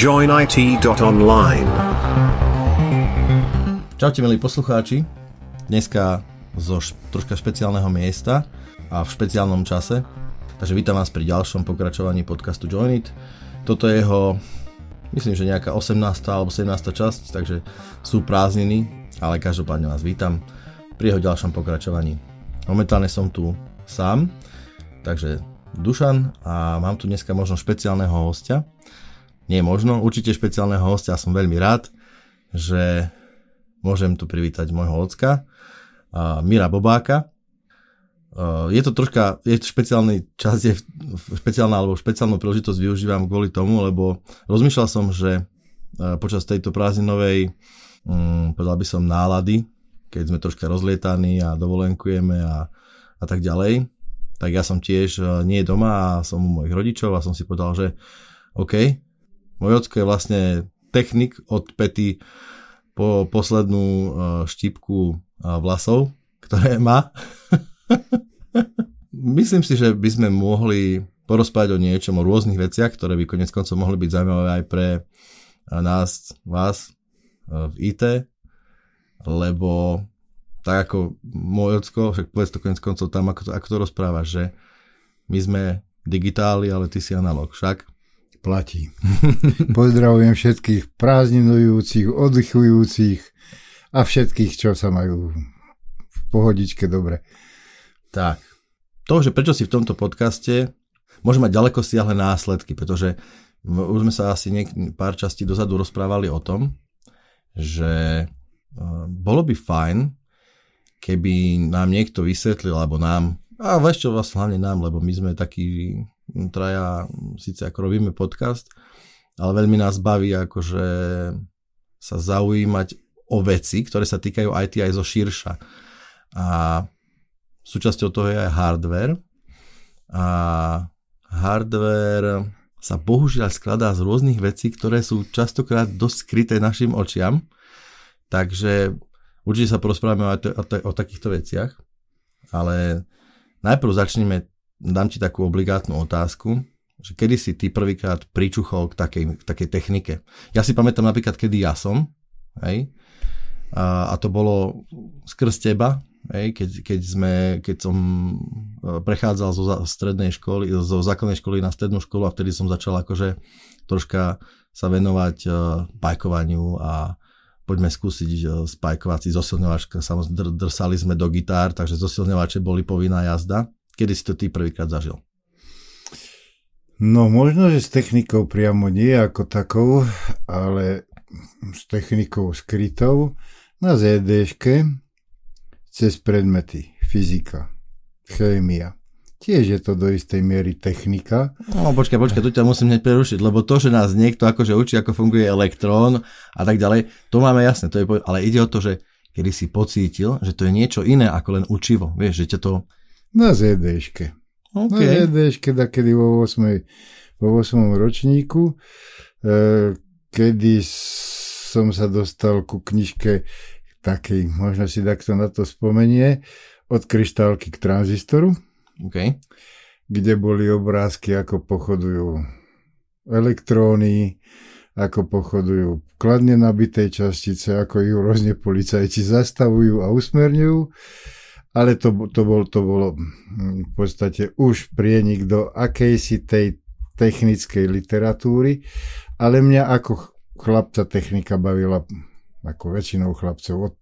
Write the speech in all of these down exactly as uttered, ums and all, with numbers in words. join it dot online. Čaute milí poslucháči, dneska zo š- troška špeciálneho miesta a v špeciálnom čase, takže vítam vás pri ďalšom pokračovaní podcastu JoinIT. Toto je jeho, myslím, že nejaká osemnásta alebo sedemnásta časť, takže sú prázdniny, ale každopádne vás vítam pri jeho ďalšom pokračovaní. Momentálne som tu sám, takže Dušan a mám tu dneska možno špeciálneho hostia. Nie možno, určite špeciálneho hostia, som veľmi rád, že môžem tu privítať môjho ocka, Mira Bobáka. Je to troška, je to špeciálny čas, je špeciálna alebo špeciálnu príležitosť využívam kvôli tomu, lebo rozmýšľal som, že počas tejto prázdninovej, hm, povedal by som nálady, keď sme troška rozlietaní a dovolenkujeme a, a tak ďalej, tak ja som tiež nie doma a som u mojich rodičov a som si povedal, že OK, môj ocko je vlastne technik od pety po poslednú štípku vlasov, ktoré má. Myslím si, že by sme mohli porozprávať o niečom, o rôznych veciach, ktoré by konec koncov mohli byť zaujímavé aj pre nás, vás v í té, lebo tak ako môj ocko, však povedz to konec koncov tam, ako to, ako to rozprávaš, že my sme digitáli, ale ty si analóg, však? Platí. Pozdravujem všetkých prázdninujúcich, oddychujúcich a všetkých, čo sa majú v pohodičke dobre. Tak, to, že prečo si v tomto podcaste, môže mať ďaleko siahle následky, pretože už sme sa asi niek- pár častí dozadu rozprávali o tom, že bolo by fajn, keby nám niekto vysvetlil, alebo nám, a veš čo, vás hlavne nám, lebo my sme takí traja, síce ako robíme podcast, ale veľmi nás baví akože sa zaujímať o veci, ktoré sa týkajú í té aj zo širša. A súčasťou toho je aj hardware. A hardware sa bohužiaľ skladá z rôznych vecí, ktoré sú častokrát dosť skryté našim očiam. Takže určite sa porozprávame aj o, t- o takýchto veciach, ale najprv začneme, dám ti takú obligátnu otázku, že kedy si ty prvýkrát pričuchol k takej, k takej technike. Ja si pamätám napríklad, kedy ja som, hej, a, a to bolo skrz teba, hej, keď, keď, sme, keď som prechádzal zo strednej školy, zo základnej školy na strednú školu a vtedy som začal akože troška sa venovať bajkovaniu a poďme skúsiť spajkovací zosilňovačka. Samozrejme, drsali sme do gitár, takže zosilňovače boli povinná jazda. Kedy si to ty prvýkrát zažil? No možno, že s technikou priamo nie ako takou, ale s technikou skrytou na zédéške cez predmety fyzika, chémia. Tiež je to do istej miery technika. No počkaj, počkaj, tu ťa musím hneď prerušiť, lebo to, že nás niekto akože učí, ako funguje elektrón a tak ďalej, to máme jasné, to je, ale ide o to, že kedy si pocítil, že to je niečo iné ako len učivo, vieš, že ťa to... Na zédéške. Okay. Na zédéške, dakedy vo ôsmom ročníku, kedy som sa dostal ku knižke takej, možno si takto na to spomenie, od kryštálky k tranzistoru. Okay. Kde boli obrázky, ako pochodujú elektróny, ako pochodujú kladne nabité častice, ako ich rôzne policajti zastavujú a usmerňujú. Ale to, to, bol, to bolo v podstate už prienik do akejsi tej technickej literatúry, ale mňa ako chlapca technika bavila, ako väčšinou chlapcov, od,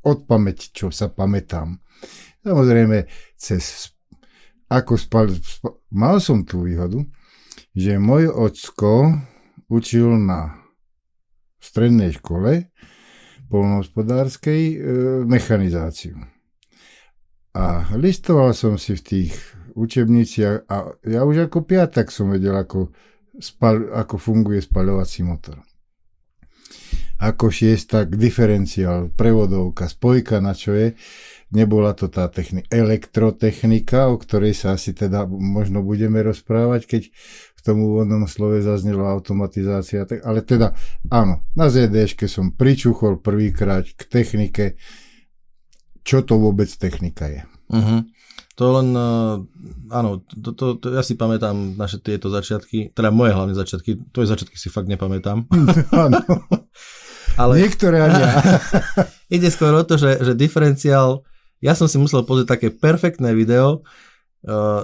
od pamäť, čo sa pamätám. Samozrejme, cez Ako spal, spal, mal som tú výhodu, že môj ocko učil na strednej škole poľnohospodárskej e, mechanizáciu. A listoval som si v tých učebniciach a ja už ako piatak som vedel, ako, spal, ako funguje spaľovací motor. Ako šiestak diferenciál, prevodovka, spojka, na čo je. Nebola to tá techni- elektrotechnika, o ktorej sa asi teda možno budeme rozprávať, keď v tom úvodnom slove zaznela automatizácia. Ale teda áno, na zédéške som pričuchol prvýkrát k technike, čo to vôbec technika je. Uh-huh. To To len, áno, to, to, to, ja si pamätám naše tieto začiatky, teda moje hlavne začiatky, tvoje začiatky si fakt nepamätám. Áno, ale niektoré ani ja. Ide skôr o to, že, že diferenciál, ja som si musel pozrieť také perfektné video,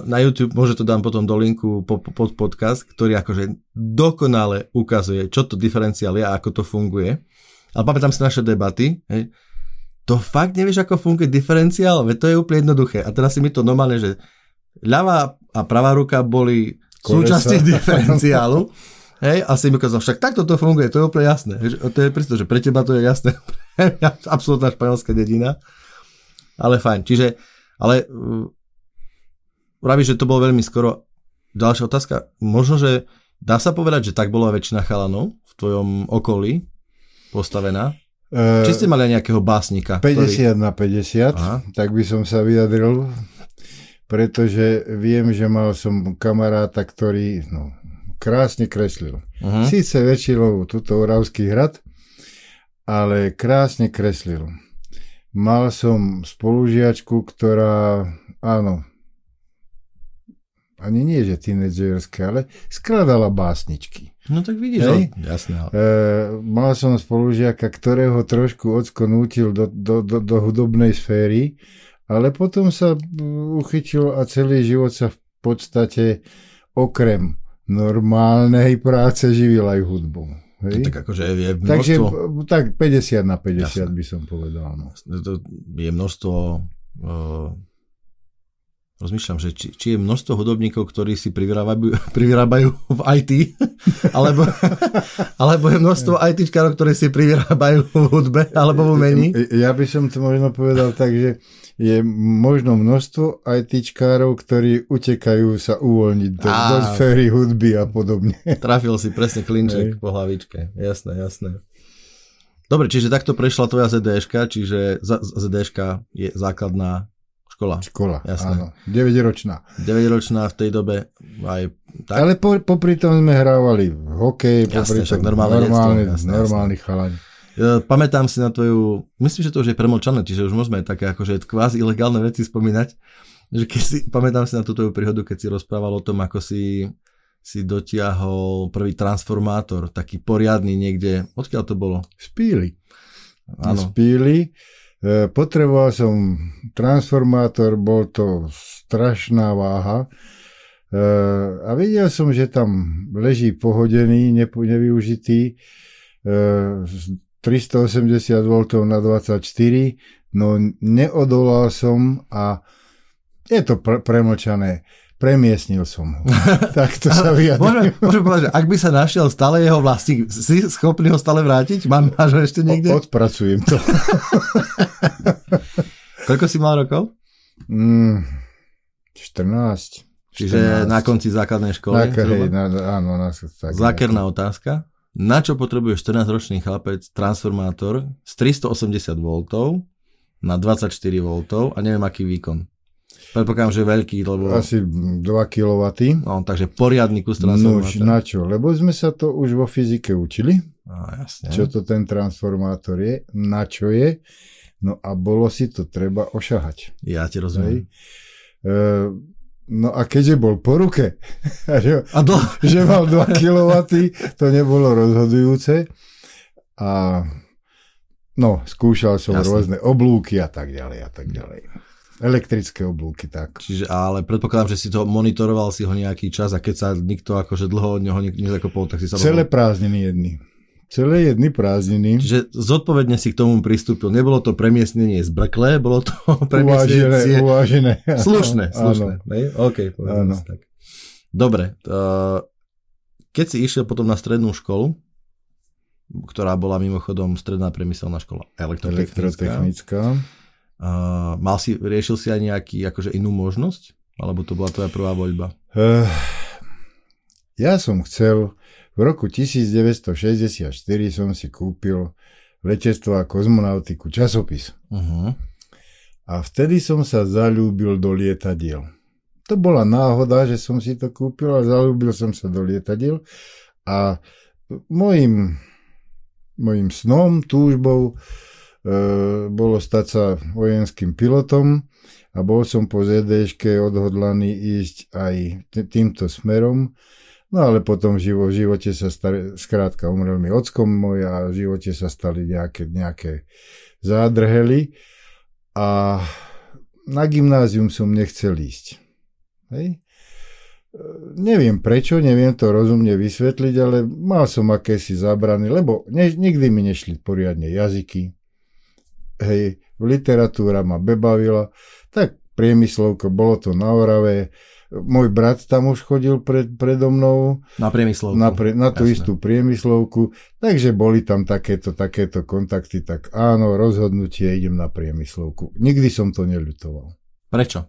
na YouTube, možno to dám potom do linku pod podcast, ktorý akože dokonale ukazuje, čo to diferenciál je a ako to funguje. Ale pamätám si naše debaty, hej. To fakt nevieš, ako funguje diferenciál, veď to je úplne jednoduché. A teraz si mi to normálne, že ľavá a pravá ruka boli súčasťou diferenciálu, hej, a si mi ukázal, však takto to funguje, to je úplne jasné. To je preto, že pre teba to je jasné, absolútna španielská dedina. Ale fajn, čiže, ale pravíš, že to bolo veľmi skoro. Ďalšia otázka. Možno, že dá sa povedať, že tak bola väčšina chalanov v tvojom okolí postavená? E, Či ste mali nejakého básnika? päťdesiat ktorý... na päťdesiat, aha, tak by som sa vyjadril, pretože viem, že mal som kamaráta, ktorý no, krásne kreslil. Uh-huh. Síce väčšinou tuto Oravský hrad, ale krásne kreslil. Mal som spolužiačku, ktorá, áno, ani nie, že tínedžerské, ale skladala básničky. No tak vidíš, hej? Jasné. Ale... E, mal som spolužiaka, ktorého trošku ocko nútil do, do, do, do hudobnej sféry, ale potom sa uchytil a celý život sa v podstate okrem normálnej práce živil aj hudbou. Hej? No, tak akože je množstvo... Takže tak päťdesiat na päťdesiat, jasné, by som povedal. No. To je množstvo... Uh... Rozmýšľam, že či, či je množstvo hudobníkov, ktorí si privyrábajú, privyrábajú v í té, alebo, alebo je množstvo í téčkarov, ktorí si privyrábajú v hudbe, alebo v umení? Ja by som to možno povedal tak, že je možno množstvo í téčkarov, ktorí utekajú sa uvoľniť do, do sféry hudby a podobne. Trafil si presne klinček po hlavičke. Jasné, jasné. Dobre, čiže takto prešla tvoja zet dé eška, čiže zet dé eška je základná škola. Škola, jasné. Áno. deväťročná. deväťročná v tej dobe aj tak. Ale po, popri tom sme hrávali hokej, jasné, popri tom normálne, normálne, jasné, normálnych chalaň. Ja, pamätám si na tvoju, myslím, že to už je premlčané, čiže už môžeme také akože kvázi ilegálne veci spomínať. Že keď si, pamätám si na tú tvoju príhodu, keď si rozprával o tom, ako si, si dotiahol prvý transformátor, taký poriadny niekde. Odkiaľ to bolo? Spíli. Áno. Spíli. Potreboval som transformátor, bol to strašná váha a vedel som, že tam leží pohodený, nevyužitý z tristoosemdesiat voltov na dvadsaťštyri, no neodolal som a je to pre- premlčané. Premiesnil som ho. Tak to sa vyjadrím. Môžem povedať, že ak by sa našiel stále jeho vlastník, si schopný ho stále vrátiť? Mám ho ešte niekde? O, odpracujem to. Koľko si mal rokov? Mm, štrnásť. Čiže štrnásť. Na konci základnej školy? Na, hej, na, áno, na, tak, zákerná na otázka. Na čo potrebuje štrnásťročný chlapec transformátor z tristoosemdesiat voltov na dvadsaťštyri voltov a neviem aký výkon? Predpokladám, že veľký, lebo... Asi dva kilowaty. No, takže poriadny kus transformátor. No, na čo? Lebo sme sa to už vo fyzike učili. A, jasne. Čo to ten transformátor je, na čo je. No a bolo si to treba ošahať. Ja ti rozumiem. E, no a keďže bol po ruke, že, a do... že mal dva kilowaty, to nebolo rozhodujúce. A no, skúšal som, jasne, rôzne oblúky a tak ďalej a tak ďalej. Elektrické oblúky, tak. Čiže, ale predpokladám, že si to monitoroval si ho nejaký čas a keď sa nikto akože dlho od neho nezakopol, tak si sa... Celé prázdniny jedny. Celé jedny prázdniny. Čiže zodpovedne si k tomu pristúpil. Nebolo to premiesnenie zbrklé, bolo to premiesnenie... Uvážené, uvážené. Slušné, slušné. Áno. OK, povedal si tak. Dobre. Keď si išiel potom na strednú školu, ktorá bola mimochodom stredná priemyselná škola, elektrotechnická, elektrotechnická. Uh, mal si, riešil si aj nejaký akože inú možnosť? Alebo to bola tvoja prvá voľba? Uh, ja som chcel, v roku devätnásťstošesťdesiatštyri som si kúpil letectvo a kozmonautiku časopis. Uh-huh. A vtedy som sa zaľúbil do lietadiel. To bola náhoda, že som si to kúpil a zaľúbil som sa do lietadiel. A mojim, mojim snom, túžbou bolo stať sa vojenským pilotom a bol som po zet dé čke odhodlaný ísť aj týmto smerom. No ale potom v živote sa stali, skrátka umrel mi ocko môj a v živote sa stali nejaké, nejaké zádrhely a na gymnázium som nechcel ísť. Hej. Neviem prečo, neviem to rozumne vysvetliť, ale mal som akési zábrany, lebo ne, nikdy mi nešli poriadne jazyky. Hej, literatúra ma bebavila, tak priemyslovko, bolo to na Orave. Môj brat tam už chodil pred, predo mnou. Na priemyslovku. Na, pre, na tú Jasne. Istú priemyslovku. Takže boli tam takéto, takéto kontakty. Tak áno, rozhodnutie, idem na priemyslovku. Nikdy som to neľutoval. Prečo?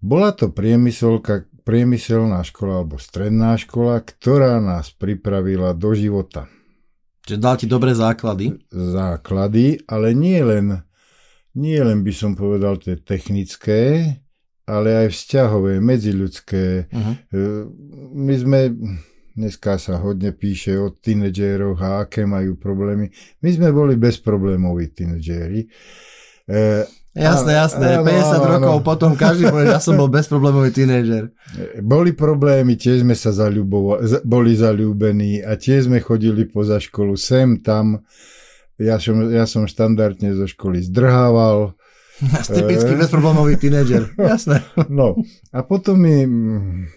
Bola to priemyselka, priemyselná škola alebo stredná škola, ktorá nás pripravila do života. Čiže dal ti dobré základy? Základy, ale nie len... Nie len by som povedal tie technické, ale aj vzťahové, medziľudské. Uh-huh. My sme, dneska sa hodne píše o tínedžeroch a aké majú problémy. My sme boli bezproblémoví tínedžeri. E, jasné, jasné. Áno, päťdesiat áno, rokov áno. Potom každý povie, ja som bol bezproblémový tínedžer. Boli problémy, tiež sme sa zaľubovali, boli zaľúbení a tiež sme chodili poza školu sem, tam. Ja som, ja som štandardne zo školy zdrhával. Typický bezproblémový tínedžer. Jasné. No. A potom mi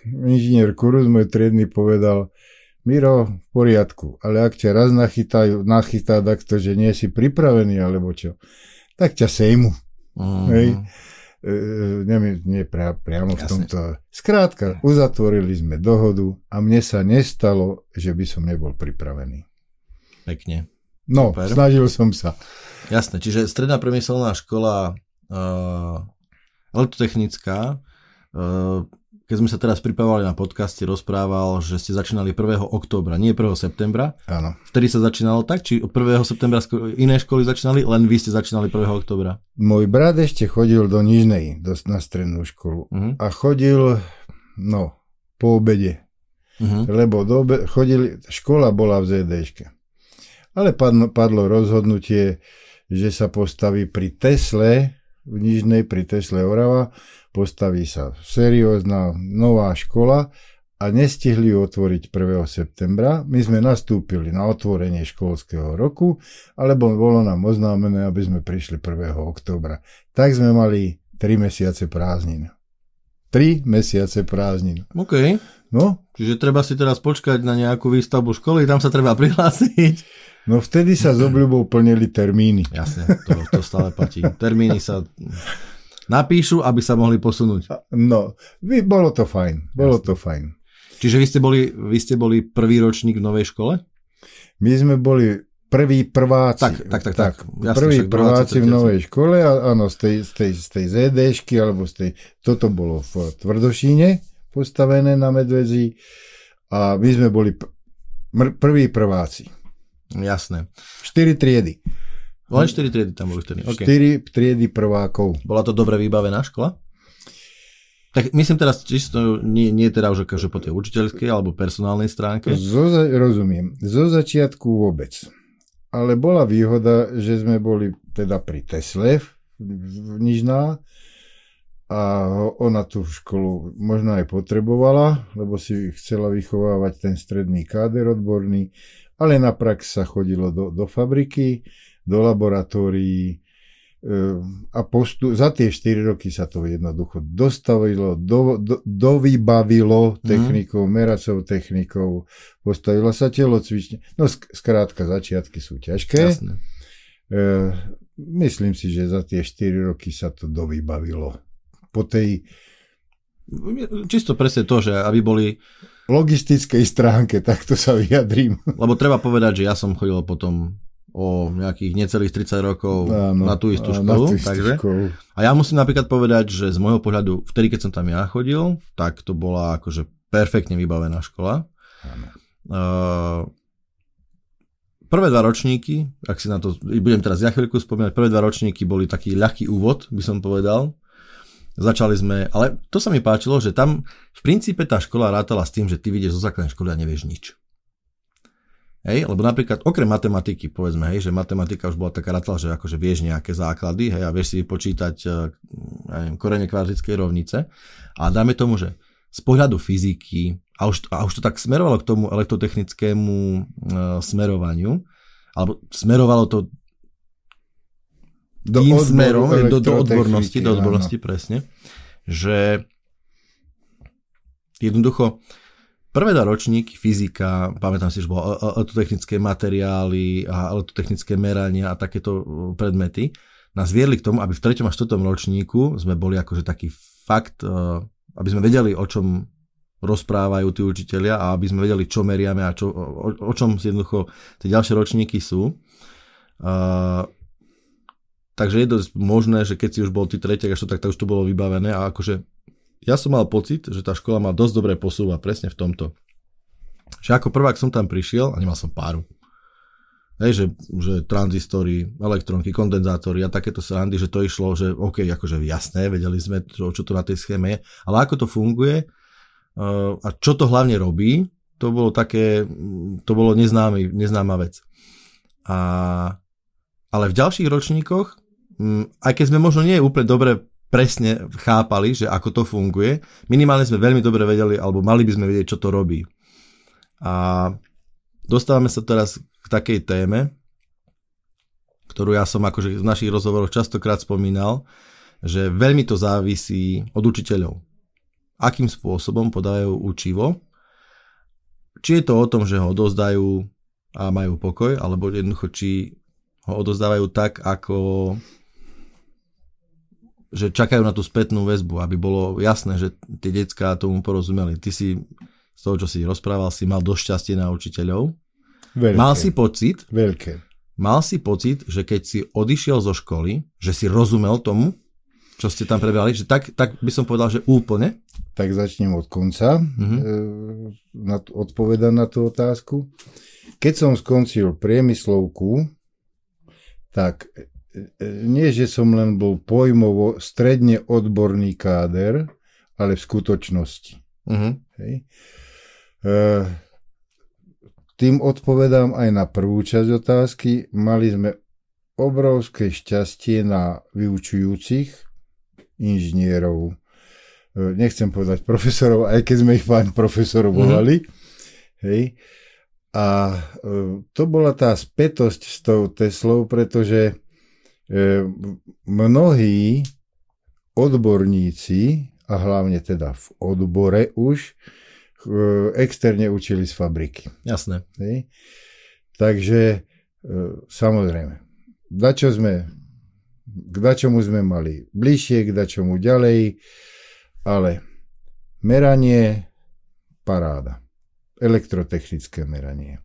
inžinier Kurus, môj triedny, povedal: Miro, v poriadku, ale ak ťa raz nachytajú, nachytá takto, že nie si pripravený, alebo čo, tak ťa sejmu. Mm. Hej. E, neviem, nie pra, priamo Jasne. V tomto. Skrátka, uzatvorili sme dohodu a mne sa nestalo, že by som nebol pripravený. Pekne. No, Super. Snažil som sa. Jasné, čiže stredná priemyselná škola uh, elektrotechnická. Uh, keď sme sa teraz pripravovali na podcaste, rozprával, že ste začínali prvého októbra, nie prvého septembra. Áno. Vtedy sa začínalo tak? Či od prvého septembra iné školy začínali, len vy ste začínali prvého októbra? Môj brat ešte chodil do Nižnej, do, na strednú školu. Uh-huh. A chodil, no, po obede. Uh-huh. Lebo do obe- chodili, škola bola v zet dé čke. Ale padlo, padlo rozhodnutie, že sa postaví pri Tesle, v Nižnej, pri Tesle Orava, postaví sa seriózna nová škola a nestihli ju otvoriť prvého septembra. My sme nastúpili na otvorenie školského roku, alebo bolo nám oznámené, aby sme prišli prvého októbra. Tak sme mali tri mesiace prázdnin. tri mesiace prázdnin. OK. No? Čiže treba si teraz počkať na nejakú výstavbu školy, tam sa treba prihlásiť. No vtedy sa s obľubou plnili termíny. Jasne, to, to stále platí. Termíny sa napíšu, aby sa mohli posunúť. No, bolo to fajn. Bolo Jasne. To fajn. Čiže vy ste boli, vy ste boli prvý ročník v novej škole? My sme boli prvý prváci. Tak, tak, tak. tak. Jasne, prvý prváci v novej škole, áno, z tej, z tej, z tej zet dé čky, alebo z tej, toto bolo v Tvrdošíne postavené na Medvedzi a my sme boli prví prváci. Jasné. Štyri triedy. Len štyri triedy tam boli vtedy. Okay. Štyri triedy prvákov. Bola to dobre vybavená škola? Tak myslím teraz čisto, nie, nie teda už akože po tej učiteľskej alebo personálnej stránke. Zo, rozumiem. Zo začiatku vôbec. Ale bola výhoda, že sme boli teda pri Tesle v Nižná a ona tú školu možno aj potrebovala, lebo si chcela vychovávať ten stredný káder odborný. Ale na prax sa chodilo do, do fabriky, do laboratórií a postu, za tie štyri roky sa to jednoducho dostavilo, do, do, dovybavilo technikou, meracou technikou, postavilo sa telocvične. No skrátka, začiatky sú ťažké. Jasné. E, myslím si, že za tie štyri roky sa to dovybavilo. Po tej... Čisto presne to, že aby boli... logistickej stránke, takto sa vyjadrím. Lebo treba povedať, že ja som chodil potom o nejakých necelých tridsať rokov áno, na tú istú školu. Tú istú takže. školu. A ja musím napríklad povedať, že z môjho pohľadu, vtedy, keď som tam ja chodil, tak to bola akože perfektne vybavená škola. Áno. Uh, Prvé dva ročníky, ak si na to budem teraz ja chvíľku spomínať, prvé dva ročníky boli taký ľahký úvod, by som povedal. Začali sme, ale to sa mi páčilo, že tam v princípe tá škola rátala s tým, že ty vidieš zo základnej školy a nevieš nič. Hej, lebo napríklad okrem matematiky, povedzme, hej, že matematika už bola taká ratla, že akože vieš nejaké základy, hej, a vieš si počítať, ja neviem, korene kvadratickej rovnice. A dáme tomu, že z pohľadu fyziky, a už, a už to tak smerovalo k tomu elektrotechnickému e, smerovaniu, alebo smerovalo to do tým odboru, smerom, do, do odbornosti, do odbornosti, áno. Presne, že jednoducho prvé dva ročníky, fyzika, pamätám si, že bolo elektrotechnické materiály a elektrotechnické merania a takéto predmety, nás viedli k tomu, aby v treťom a štvrtom ročníku sme boli akože taký fakt, aby sme vedeli, o čom rozprávajú tí učitelia a aby sme vedeli, čo meriame a čo, o, o čom jednoducho tie ďalšie ročníky sú. Uh, takže je dosť možné, že keď si už bol ty tretiak a štvrták, tak už to bolo vybavené a akože ja som mal pocit, že tá škola ma dosť dobre posúva presne v tomto. Že ako prvák som tam prišiel a nemal som páru. Hej, že, že tranzistory, elektrónky, kondenzátory a takéto srandy, že to išlo, že OK, akože jasné, vedeli sme, čo, čo to na tej schéme je, ale ako to funguje uh, a čo to hlavne robí, to bolo také, to bolo neznámy, neznáma vec. A, ale v ďalších ročníkoch, um, aj keď sme možno nie úplne dobre presne chápali, že ako to funguje. Minimálne sme veľmi dobre vedeli, alebo mali by sme vedieť, čo to robí. A dostávame sa teraz k takej téme, ktorú ja som akože v našich rozhovoroch častokrát spomínal, že veľmi to závisí od učiteľov. Akým spôsobom podajú učivo? Či je to o tom, že ho odozdajú a majú pokoj, alebo jednoducho, či ho odozdávajú tak, ako... že čakajú na tú spätnú väzbu, aby bolo jasné, že tie decká tomu porozumeli. Ty si z toho, čo si rozprával, si mal dosť šťastie na učiteľov. Veľké. Mal si pocit, Veľké. mal si pocit, že keď si odišiel zo školy, že si rozumel tomu, čo ste tam prebrali, že tak, tak by som povedal, že úplne. Tak začnem od konca. Mm-hmm. E, odpovedám na tú otázku. Keď som skončil priemyslovku, tak nie, že som len bol pojmovo stredne odborný káder, ale v skutočnosti. Uh-huh. Hej. E, tým odpovedám aj na prvú časť otázky. Mali sme obrovské šťastie na vyučujúcich inžinierov. E, nechcem povedať profesorov, aj keď sme ich pán profesorov volali. Uh-huh. Hej. A e, to bola tá spätosť s tou Teslou, pretože mnohí odborníci, a hlavne teda v odbore už, externe učili z fabriky. Jasné. Hej. Takže samozrejme, dačo sme, k dačomu sme mali bližšie, k dačomu ďalej, ale meranie paráda, elektrotechnické meranie.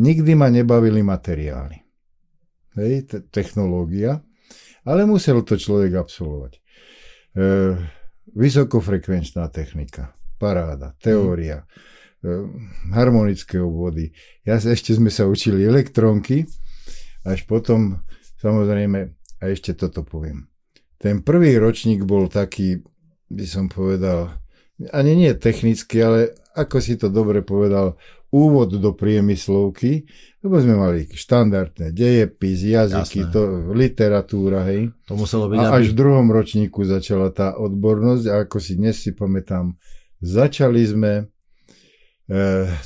Nikdy ma nebavili materiály. Hej, te- technológia, ale musel to človek absolvovať. E, vysokofrekvenčná technika, paráda, teória, e, harmonické obvody. Ja, ešte sme sa učili elektrónky, až potom, samozrejme, a ešte toto poviem. Ten prvý ročník bol taký, by som povedal, ani nie technicky, ale ako si to dobre povedal, úvod do priemyslovky, lebo sme mali štandardné dejepis, jazyky, to, literatúra, hej. To muselo byť, a až v druhom ročníku začala tá odbornosť, a ako si dnes si pamätám, začali sme e,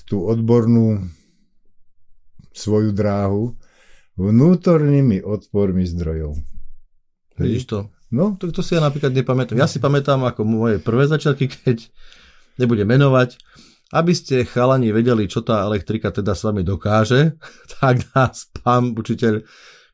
tú odbornú svoju dráhu vnútornými odpormi zdrojov. Vidíš to? No, to, to si ja napríklad nepamätám. Ja si pamätám ako moje prvé začiatky, keď nebudem menovať, aby ste chalani vedeli, čo tá elektrika teda s vami dokáže, tak nás pán učiteľ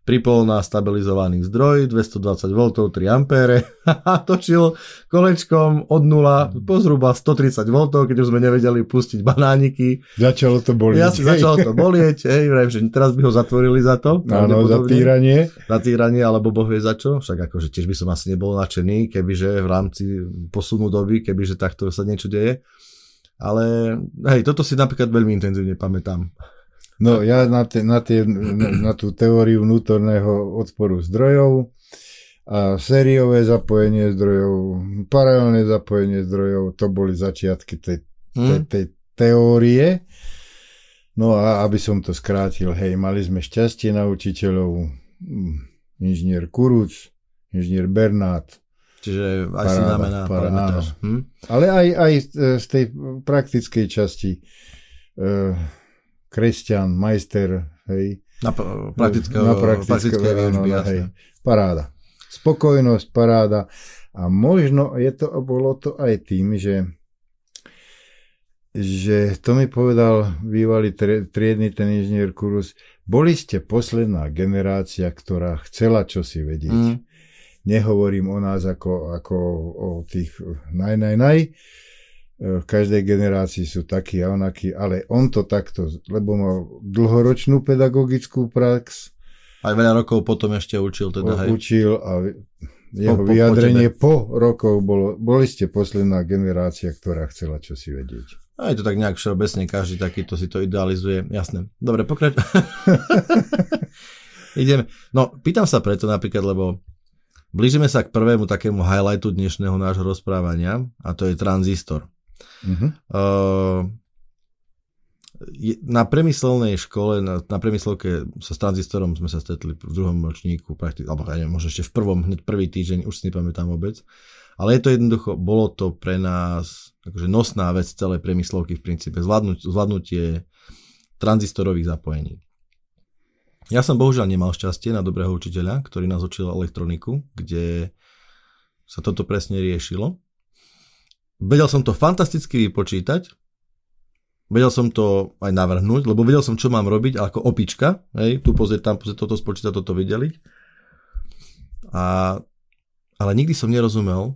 pripol na stabilizovaný zdroj, dvesto dvadsať voltov, tri ampére a točil kolečkom od nula po zhruba sto tridsať voltov, keď už sme nevedeli pustiť banániky. Začalo to bolieť. Ja si začalo to bolieť, hej, vraj, že teraz by ho zatvorili za to. Áno, za týranie. Za týranie, alebo boh vie za čo. Však akože tiež by som asi nebol nadšený, kebyže v rámci posunu doby, kebyže takto sa niečo deje. Ale hej, toto si napríklad veľmi intenzívne pamätám. No ja na, te, na, tie, na tú teóriu vnútorného odporu zdrojov a sériové zapojenie zdrojov, paralelné zapojenie zdrojov, to boli začiatky tej, tej, tej teórie. No a aby som to skrátil, hej, mali sme šťastie na učiteľov, inžinier Kuruc, inžinier Bernát. Čiže aj si znamená parametráž. Hm? Ale aj, aj z tej praktickej časti e, Kresťan, majster, hej. Na, na praktické výučby, jasné. Paráda. Spokojnosť, paráda. A možno je to, bolo to aj tým, že že to mi povedal bývalý triedny ten inžinier Kurus, boli ste posledná generácia, ktorá chcela čosi vedieť. Mm. Nehovorím o nás ako, ako o tých naj, naj, naj. V každej generácii sú takí a onakí, ale on to takto, lebo mal dlhoročnú pedagogickú prax. Aj veľa rokov potom ešte učil. Teda, hej. Učil a jeho po, po, vyjadrenie po, po rokoch bolo, boli ste posledná generácia, ktorá chcela čosi vedieť. A je to tak nejak všeobecne, každý takýto si to idealizuje, jasné. Dobre, pokrač. Ideme. No, pýtam sa preto napríklad, lebo blížime sa k prvému takému highlightu dnešného nášho rozprávania, a to je tranzistor. Uh-huh. Uh, je, na priemyselnej škole, na, na priemyslovke sa s tranzistorom sme sa stretli v druhom ročníku, prakti- alebo ja neviem, možno ešte v prvom, hneď prvý týždeň, už si nepamätám vôbec. Ale je to jednoducho, bolo to pre nás akože nosná vec celej priemyslovky v princípe, zvládnutie tranzistorových zapojení. Ja som bohužiaľ nemal šťastie na dobrého učiteľa, ktorý nás učil elektroniku, kde sa toto presne riešilo. Vedel som to fantasticky vypočítať, vedel som to aj navrhnúť, lebo vedel som, čo mám robiť ako opička, hej, tu pozrieť, tam pozrieť, toto spočítať, toto videli. A ale nikdy som nerozumel,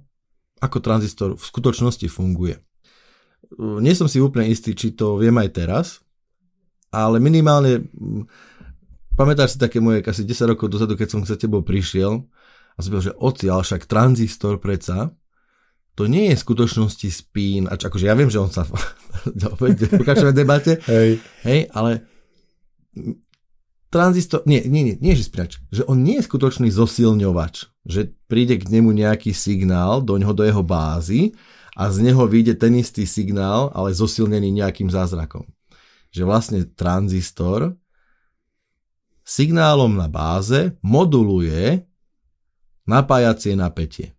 ako tranzistor v skutočnosti funguje. Nie som si úplne istý, či to viem aj teraz, ale minimálne pamätáš si také moje asi desať rokov dozadu, keď som sa tebou prišiel a som povedal, že oci, ale však tranzistor preca, to nie je v skutočnosti spín, akože ja viem, že on sa pokračuje v debate, hej. Hej, ale tranzistor, nie, nie, nie, nie je spínač, že on nie je skutočný zosilňovač, že príde k nemu nejaký signál do neho, do jeho bázy a z neho vyjde ten istý signál, ale zosilnený nejakým zázrakom. Že vlastne tranzistor signálom na báze moduluje napájacie napätie.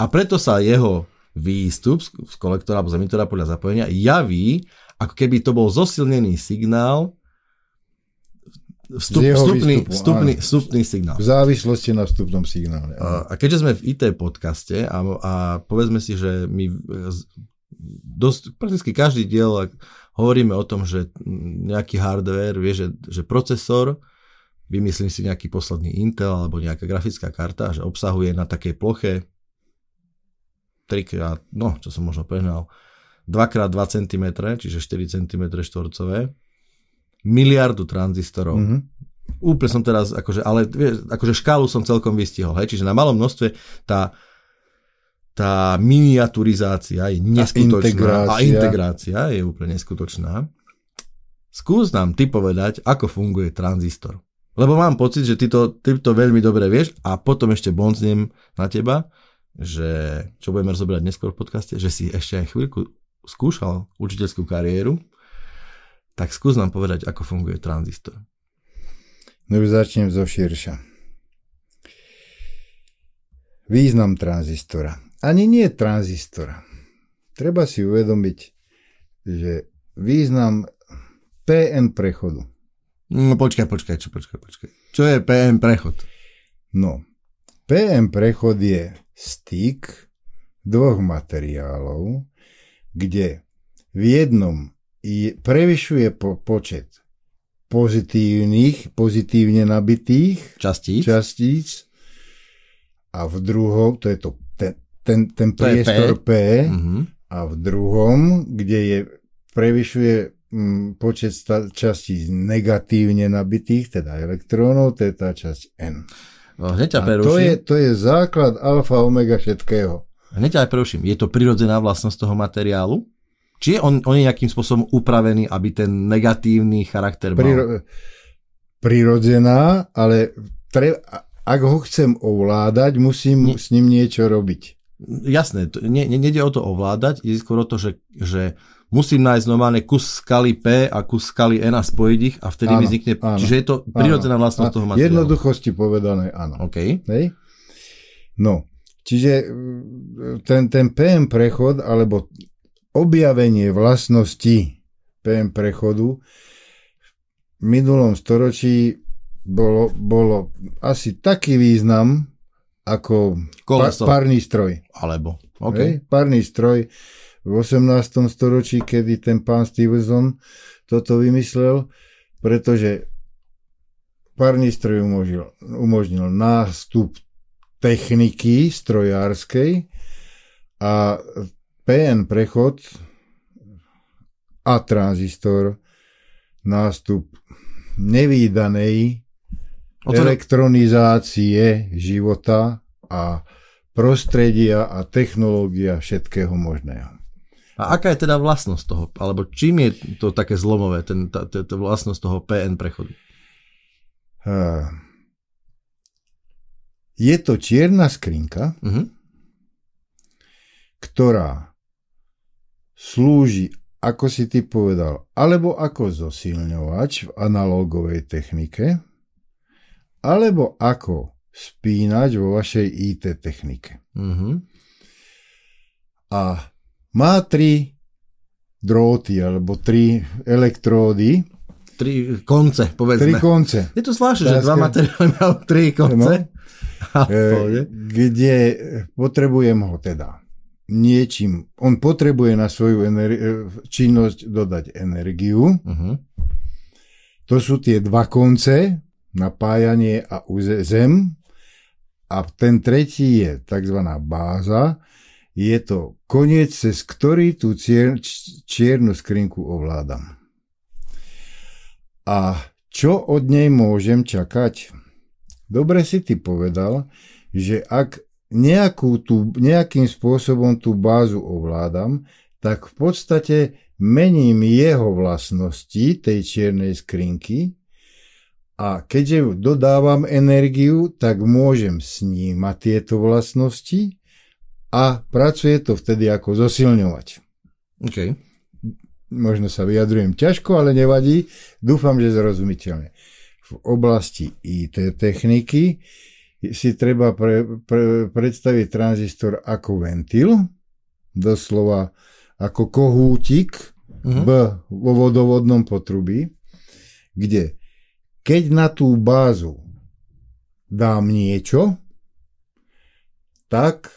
A preto sa jeho výstup z kolektora alebo z emitora podľa zapojenia javí, ako keby to bol zosilnený signál, Vstup, vstupný, výstupu, vstupný, vstupný signál. V závislosti na vstupnom signále. A, a keďže sme v í té podcaste a, a povedzme si, že my dosť, prakticky každý diel hovoríme o tom, že nejaký hardware, vie, že, že procesor, vymyslím si nejaký posledný Intel alebo nejaká grafická karta, že obsahuje na takej ploche trikrát, no čo som možno prehnal, dva krát dva centimetre, čiže štyri centimetre štvorcové, miliardu tranzistorov. Mm-hmm. Úplne som teraz, akože, ale vieš, akože škálu som celkom vystihol. Hej? Čiže na malom množstve tá, tá miniaturizácia je neskutočná. Integrácia. A integrácia je úplne neskutočná. Skús nám ty povedať, ako funguje tranzistor. Lebo mám pocit, že ty to, ty to veľmi dobre vieš a potom ešte boncnem na teba, že čo budeme rozoberať neskôr v podcaste, že si ešte aj chvíľku skúšal učiteľskú kariéru. Tak skús nám povedať, ako funguje tranzistor. No už začnem zo širša. Význam tranzistora. Ani nie tranzistora. Treba si uvedomiť, že význam pé en prechodu. No počkaj, počkaj, čo, počkaj, počkaj. Čo je pé en prechod? No, pé en prechod je styk dvoch materiálov, kde v jednom je, prevyšuje po, počet pozitívnych, pozitívne nabitých častíc, častíc a v druhom, to je to, ten, ten, ten priestor P, P mm-hmm. a v druhom, kde je, prevyšuje m, počet sta, častíc negatívne nabitých, teda elektrónov, to je tá časť N. No, hneď a to je, to je základ alfa, omega všetkého. Hneď aj preruším, je to prirodzená vlastnosť toho materiálu? Či je on, on je nejakým spôsobom upravený, aby ten negatívny charakter mal? Priro, prirodzená, ale tre, ak ho chcem ovládať, musím Nie. s ním niečo robiť. jasné, to, ne, ne, nejde o to ovládať, je skôr o to, že, že musím nájsť normálne kus skaly P a kus skaly N a spojiť ich a vtedy áno, mi vznikne... Áno, čiže je to prirodzená vlastnosť áno, toho materiálu. Jednoduchosti povedané, áno. OK. Hej? No, čiže ten, ten pé em prechod, alebo objavenie vlastnosti pé em prechodu v minulom storočí bolo, bolo asi taký význam ako koleso. Parný stroj. Alebo. Okay. Parný stroj v osemnástom storočí, kedy ten pán Stevenson toto vymyslel, pretože parný stroj umožnil, umožnil nástup techniky strojárskej a pé en prechod a tranzistor nástup nevídanej elektronizácie života a prostredia a technológia všetkého možného. A aká je teda vlastnosť toho? Alebo čím je to také zlomové, ten, tá, tá, tá vlastnosť toho pé en prechodu? Je to čierna skrinka, uh-huh. ktorá slúži, ako si ty povedal, alebo ako zosilňovač v analógovej technike, alebo ako spínať vo vašej í té technike. Uh-huh. A má tri dróty, alebo tri elektródy. Tri konce, povedzme. Tri konce. Je to zvláštne, že dva materiály majú tri konce. No. Ha, e, kde potrebujem ho teda niečím. On potrebuje na svoju ener- činnosť dodať energiu. Uh-huh. To sú tie dva konce, napájanie a zem. A ten tretí je tzv. Báza. Je to koniec, cez ktorý tú cier- čiernu skrinku ovládam. A čo od nej môžem čakať? Dobre si ty povedal, že ak nejakú tú, nejakým spôsobom tú bázu ovládam, tak v podstate mením jeho vlastnosti, tej čiernej skrinky, a keďže dodávam energiu, tak môžem snímať tieto vlastnosti a pracuje to vtedy ako zosilňovať. OK. Možno sa vyjadrujem ťažko, ale nevadí. Dúfam, že zrozumiteľne. V oblasti í té techniky si treba pre, pre, predstaviť tranzistor ako ventil, doslova ako kohútik uh-huh. v, vo vodovodnom potrubí, kde keď na tú bázu dám niečo, tak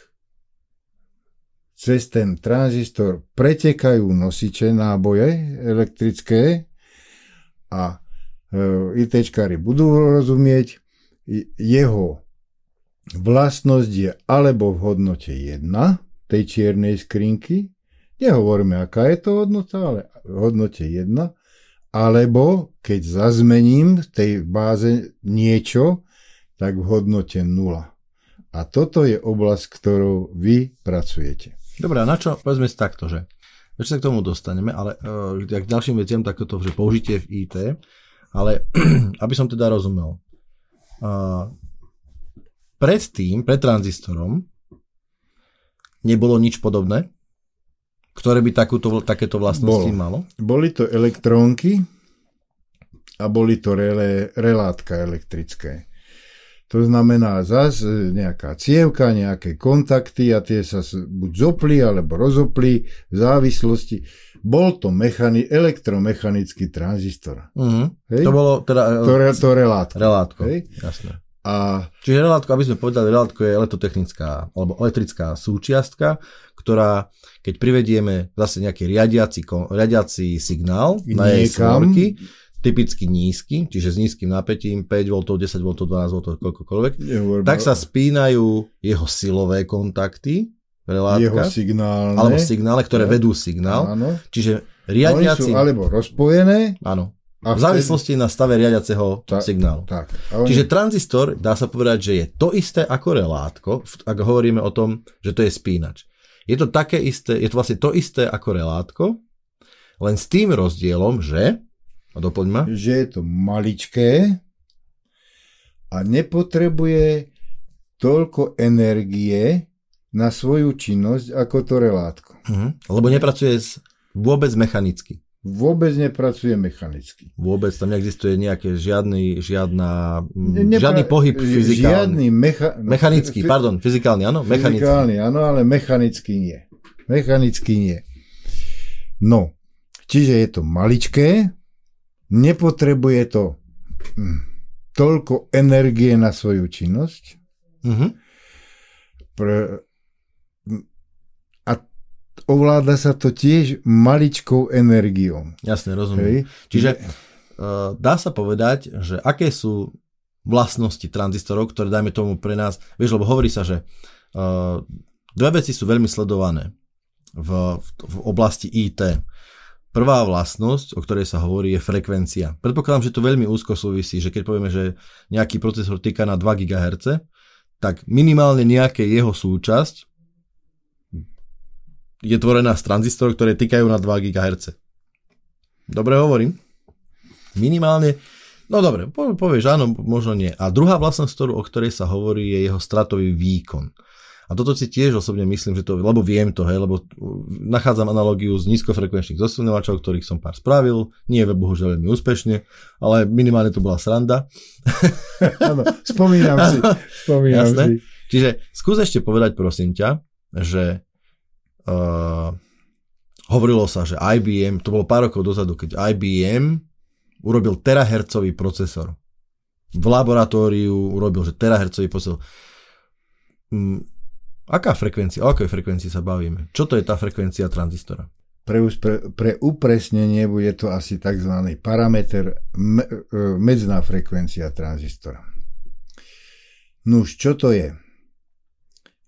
cez ten tranzistor pretekajú nosiče, náboje elektrické a í téčkári budú rozumieť, jeho vlastnosť je alebo v hodnote jedna tej čiernej skrinky, nehovoríme, aká je to hodnota, ale v hodnote jedna, alebo keď zazmením v tej báze niečo, tak v hodnote nula. A toto je oblasť, ktorou vy pracujete. Dobre, a na čo? Povedzme si takto, že ešte sa k tomu dostaneme, ale uh, k ďalším veciam takoto, že použitie v í té, ale aby som teda rozumel. Uh, pred tým, pred tranzistorom nebolo nič podobné, ktoré by takúto, takéto vlastnosti bolo. Malo? Boli to elektrónky a boli to relé, relátka elektrické. To znamená zase nejaká cievka, nejaké kontakty a tie sa buď zopli alebo rozopli v závislosti. Bol to mechani- elektromechanický tranzistor. Uh-huh. To bolo teda... To, re, to relátko. Relátko, hej? Jasné. A... Čiže relátko, aby sme povedali, relátko je elektrotechnická alebo elektrická súčiastka, ktorá, keď privedieme zase nejaký riadiaci, riadiaci signál niekam, na jej svorky, typicky nízky, čiže s nízkym napätím päť voltov, desať voltov, dvanásť voltov, koľkokoľvek, tak sa spínajú jeho silové kontakty, relátka, jeho signálne, alebo signále, ktoré vedú signál. Áno. Čiže riadiaci... Oni sú alebo rozpojené. Áno. A v závislosti na stave riadiaceho ta, signálu. Tak, oni... Čiže tranzistor, dá sa povedať, že je to isté ako relátko, ak hovoríme o tom, že to je spínač. Je to také isté, je to vlastne to isté ako relátko, len s tým rozdielom, že... A doplňme? Že je to maličké a nepotrebuje toľko energie na svoju činnosť ako to relátko. Mhm. Lebo nepracuje vôbec mechanicky. Vôbec nepracuje mechanicky. Vôbec tam neexistuje nejaké žiadny, žiadna, Nepra- žiadny pohyb fyzikálny. Žiadny mecha- mechanický, f- pardon, fyzikálny, áno? Mechanický. Fyzikálny, áno, ale mechanický nie. Mechanický nie. No, čiže je to maličké, nepotrebuje to toľko energie na svoju činnosť. Mm-hmm. Pre, ovláda sa to tiež maličkou energiou. Jasne, rozumiem. Okay. Čiže uh, dá sa povedať, že aké sú vlastnosti tranzistorov, ktoré dajme tomu pre nás, vieš, lebo hovorí sa, že uh, dve veci sú veľmi sledované v, v, v oblasti í té. Prvá vlastnosť, o ktorej sa hovorí, je frekvencia. Predpokladám, že to veľmi úzko súvisí, že keď povieme, že nejaký procesor týka na dva gigahertzy, tak minimálne nejaké jeho súčasť je tvorená z tranzistorov, ktoré týkajú na dva gigahertzy. Dobre hovorím? Minimálne. No dobre, povieš áno, možno nie. A druhá vlastnosť, o ktorej sa hovorí, je jeho stratový výkon. A toto si tiež osobne myslím, že to, lebo viem to, hej, lebo nachádzam analógiu z nízkofrekvenčných zosilňovačov, ktorých som pár spravil, nie je bohužiaľ veľmi úspešne, ale minimálne to bola sranda. Áno, spomínam si. Spomínam Jasné? si. Čiže skús ešte povedať, prosím ťa, že Uh, hovorilo sa, že í bé em, to bolo pár rokov dozadu, keď í bé em urobil terahertzový procesor. V laboratóriu urobil, že terahertzový procesor. Um, aká frekvencia, o akej frekvencii sa bavíme? Čo to je tá frekvencia tranzistora? Pre, pre, pre upresnenie bude to asi takzvaný parameter me, medzná frekvencia tranzistora. Nuž, čo to je?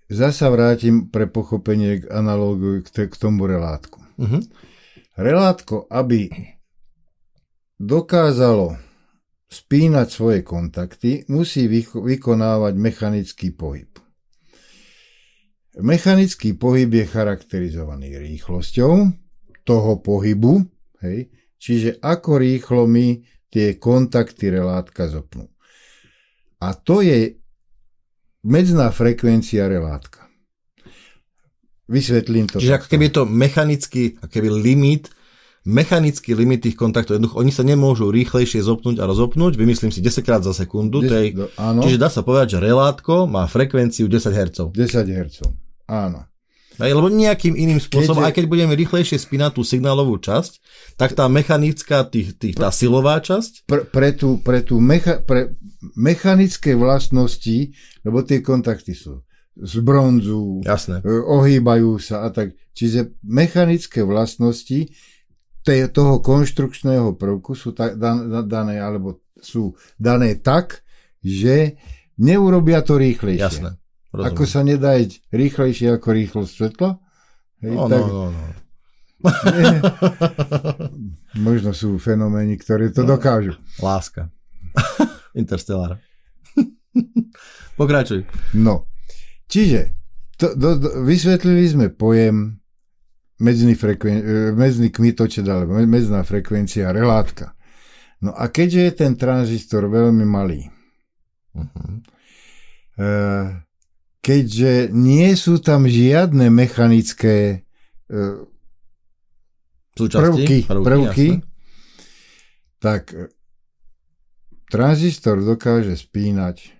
Zasa vrátim pre pochopenie k analógu k tomu relátku. Uh-huh. Relátko, aby dokázalo spínať svoje kontakty, musí vykonávať mechanický pohyb. Mechanický pohyb je charakterizovaný rýchlosťou toho pohybu, hej? Čiže ako rýchlo mi tie kontakty relátka zopnú. A to je medzná frekvencia relátka. Vysvetlím to. Čiže ako keby je to mechanický keby limit, mechanický limit tých kontaktov. Jednoducho, oni sa nemôžu rýchlejšie zopnúť a rozopnúť. Vymyslím si desaťkrát za sekundu. Tej, do, čiže dá sa povedať, že relátko má frekvenciu desať hertzov. desať hertzov, áno. Aj, lebo nejakým iným spôsobom, Keďže... aj keď budeme rýchlejšie spínať tú signálovú časť, tak tá mechanická, tých, tých, tá silová časť... Pre, pre tú, pre tú mecha, pre mechanické vlastnosti, lebo tie kontakty sú z bronzu, Jasné. ohýbajú sa a tak. Čiže mechanické vlastnosti tej, toho konštrukčného prvku sú tak, dan, dané, alebo sú dané tak, že neurobia to rýchlejšie. Jasné. Rozumiem. Ako sa nedá ísť rýchlejšie ako rýchlosť svetla? Hej, no, tak... no, no, no. Možno sú fenomény, ktoré to no, dokážu. Láska. Interstellar. Pokračuj. No. Čiže to, do, do, vysvetlili sme pojem medzný, frekven, medzný kmitočet alebo medzná frekvencia relátka. No a keďže je ten tranzistor veľmi malý, uh-huh. e, keďže nie sú tam žiadne mechanické e, Súčasti, prvky, prvky, prvky tak tranzistor dokáže spínať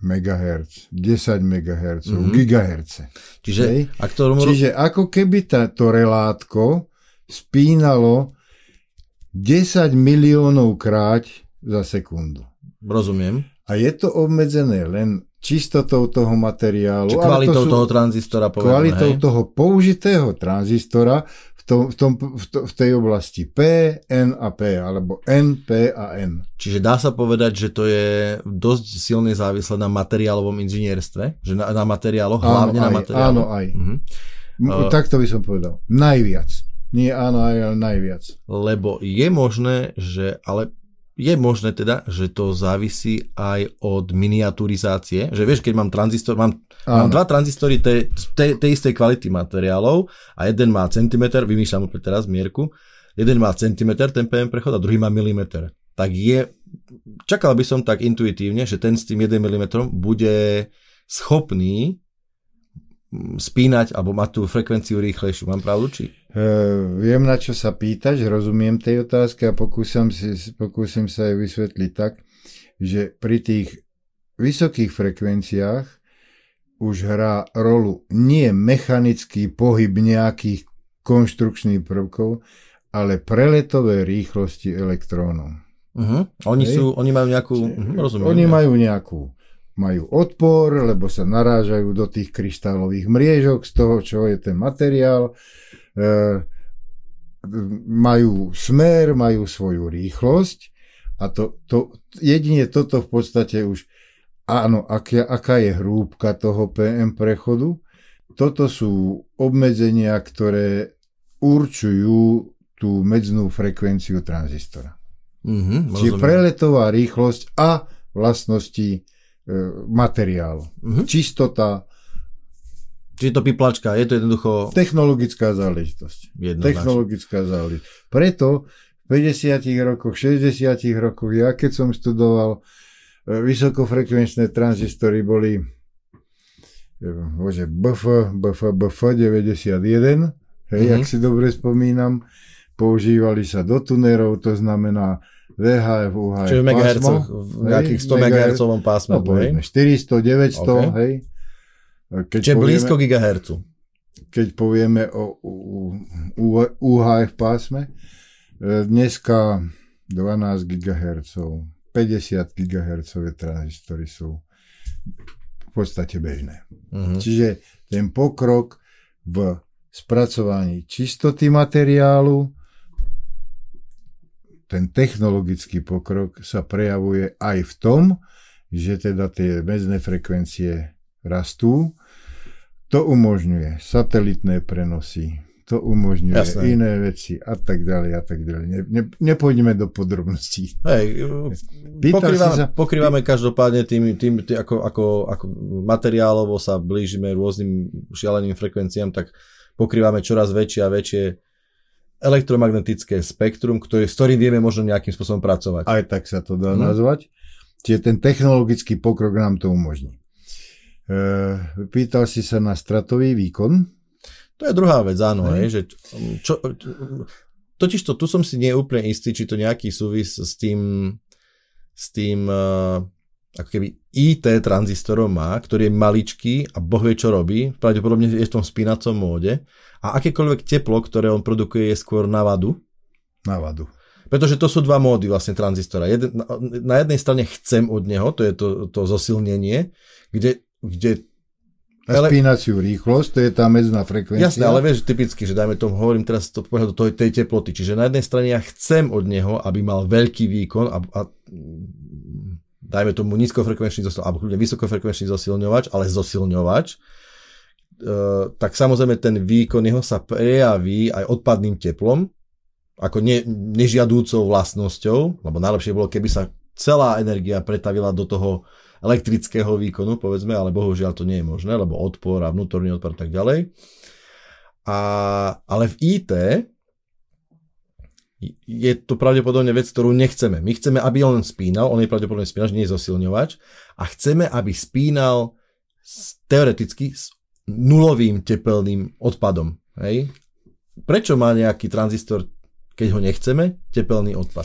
megahertz, desať megahertzov, mm-hmm. gigahertz. Čiže, okay? ak to... Čiže ako keby tá, to relátko spínalo desať miliónov krát za sekundu. Rozumiem. A je to obmedzené len čistotou toho materiálu. Čiže kvalitou to sú, toho tranzistora. Povedané, kvalitou hej? toho použitého tranzistora v, tom, v, tom, v, to, v tej oblasti P, N a P, alebo N, P a N. Čiže dá sa povedať, že to je dosť silne závislé na materiálovom inžinierstve? Že na, na materiáloch, hlavne áno, na materiáloch? Áno, aj. Mhm. Uh, Takto by som povedal. Najviac. Nie áno, aj, ale najviac. Lebo je možné, že... ale je možné teda, že to závisí aj od miniaturizácie. Že vieš, keď mám tranzistor, mám, mám dva tranzistory tej, tej, tej istej kvality materiálov a jeden má centimeter, vymýšľam úplne teraz mierku, jeden má centimeter, ten pé em prechod a druhý má milimeter. Tak je, čakal by som tak intuitívne, že ten s tým jeden milimeter bude schopný spínať, alebo mať tú frekvenciu rýchlejšiu. Mám pravdu, či? Uh, viem, na čo sa pýtaš, rozumiem tej otázke a pokúsim, si, pokúsim sa ju vysvetliť tak, že pri tých vysokých frekvenciách už hrá rolu nie mechanický pohyb nejakých konštrukčných prvkov, ale preletové rýchlosti elektrónov. Uh-huh. Oni, sú, oni majú nejakú... Rozumiem, oni majú nejakú... majú odpor, lebo sa narážajú do tých kryštálových mriežok z toho, čo je ten materiál. E, majú smer, majú svoju rýchlosť a to, to, jedine toto v podstate už, áno, aká, aká je hrúbka toho pé em prechodu. Toto sú obmedzenia, ktoré určujú tú medznú frekvenciu tranzistora. Mm-hmm, čiže preletová rýchlosť a vlastnosti materiál. Uh-huh. Čistota. Čiže to piplačka, je to jednoducho... Technologická záležitosť. Jednoznačne. Technologická záležitosť. Preto v päťdesiatych rokoch, šesťdesiatych rokoch, ja keď som studoval, vysokofrekvenčné tranzistory boli bože, bé ef, bé ef, bé ef deväťdesiatjeden, hej, uh-huh. Ak si dobre spomínam, používali sa do tunerov, to znamená vé há ef, ú há ef. Čiže v megahercoch, v nejakých sto megahertz pásme. No povieme, štyristo, deväťsto, okay. Hej. Keď čiže povieme, blízko gigahercu. Keď povieme o ú há ef pásme, dneska dvanásť gigahertz, päťdesiat gigahertz tranzistory sú v podstate bežné. Mm-hmm. Čiže ten pokrok v spracovaní čistoty materiálu, ten technologický pokrok sa prejavuje aj v tom, že teda tie medzné frekvencie rastú. To umožňuje satelitné prenosy, to umožňuje jasné. Iné veci a tak ďalej a tak ďalej. Ne, ne, nepoďme do podrobností. Hej, pokrývame, sa, pokrývame každopádne tým, tým, tým ako, ako, ako materiálovo sa blížime rôznym šialeným frekvenciám, tak pokrývame čoraz väčšie a väčšie elektromagnetické spektrum, ktorý, s ktorým vieme možno nejakým spôsobom pracovať. Aj tak sa to dá hmm. nazvať. Čiže ten technologický pokrok nám to umožní. E, pýtal si sa na stratový výkon? To je druhá vec, áno. Hmm. Je, že čo, totiž to, tu som si nie úplne istý, či to nejaký súvis s tým, s tým ako keby í té tranzistorom má, ktorý je maličký a boh vie, čo robí. Pravdepodobne je v tom spínacom móde. A akékoľvek teplo, ktoré on produkuje, je skôr na vadu. Na vadu. Pretože to sú dva módy vlastne tranzistora. Jeden, na jednej strane chcem od neho, to je to, to zosilnenie, kde... kde ale... spínaciu rýchlosť, to je tá medzná frekvencia. Jasné, ale vieš, typicky, že dajme tomu, hovorím teraz to, pohľadu toho, tej teploty. Čiže na jednej strane ja chcem od neho, aby mal veľký výkon a... a dajme tomu nízkofrekvenčný zosilňovač, alebo kľudne vysokofrekvenčný zosilňovač, ale zosilňovač, e, tak samozrejme ten výkon jeho sa prejaví aj odpadným teplom, ako ne, nežiadúcou vlastnosťou, lebo najlepšie bolo, keby sa celá energia pretavila do toho elektrického výkonu, povedzme, ale bohužiaľ to nie je možné, lebo odpor a vnútorný odpor a tak ďalej. A, ale v í té je to pravdepodobne vec, ktorú nechceme. My chceme, aby on spínal, on je pravdepodobne spínač, nie je zosilňovač, a chceme, aby spínal s, teoreticky s nulovým tepelným odpadom. Hej? Prečo má nejaký tranzistor, keď ho nechceme, tepelný odpad?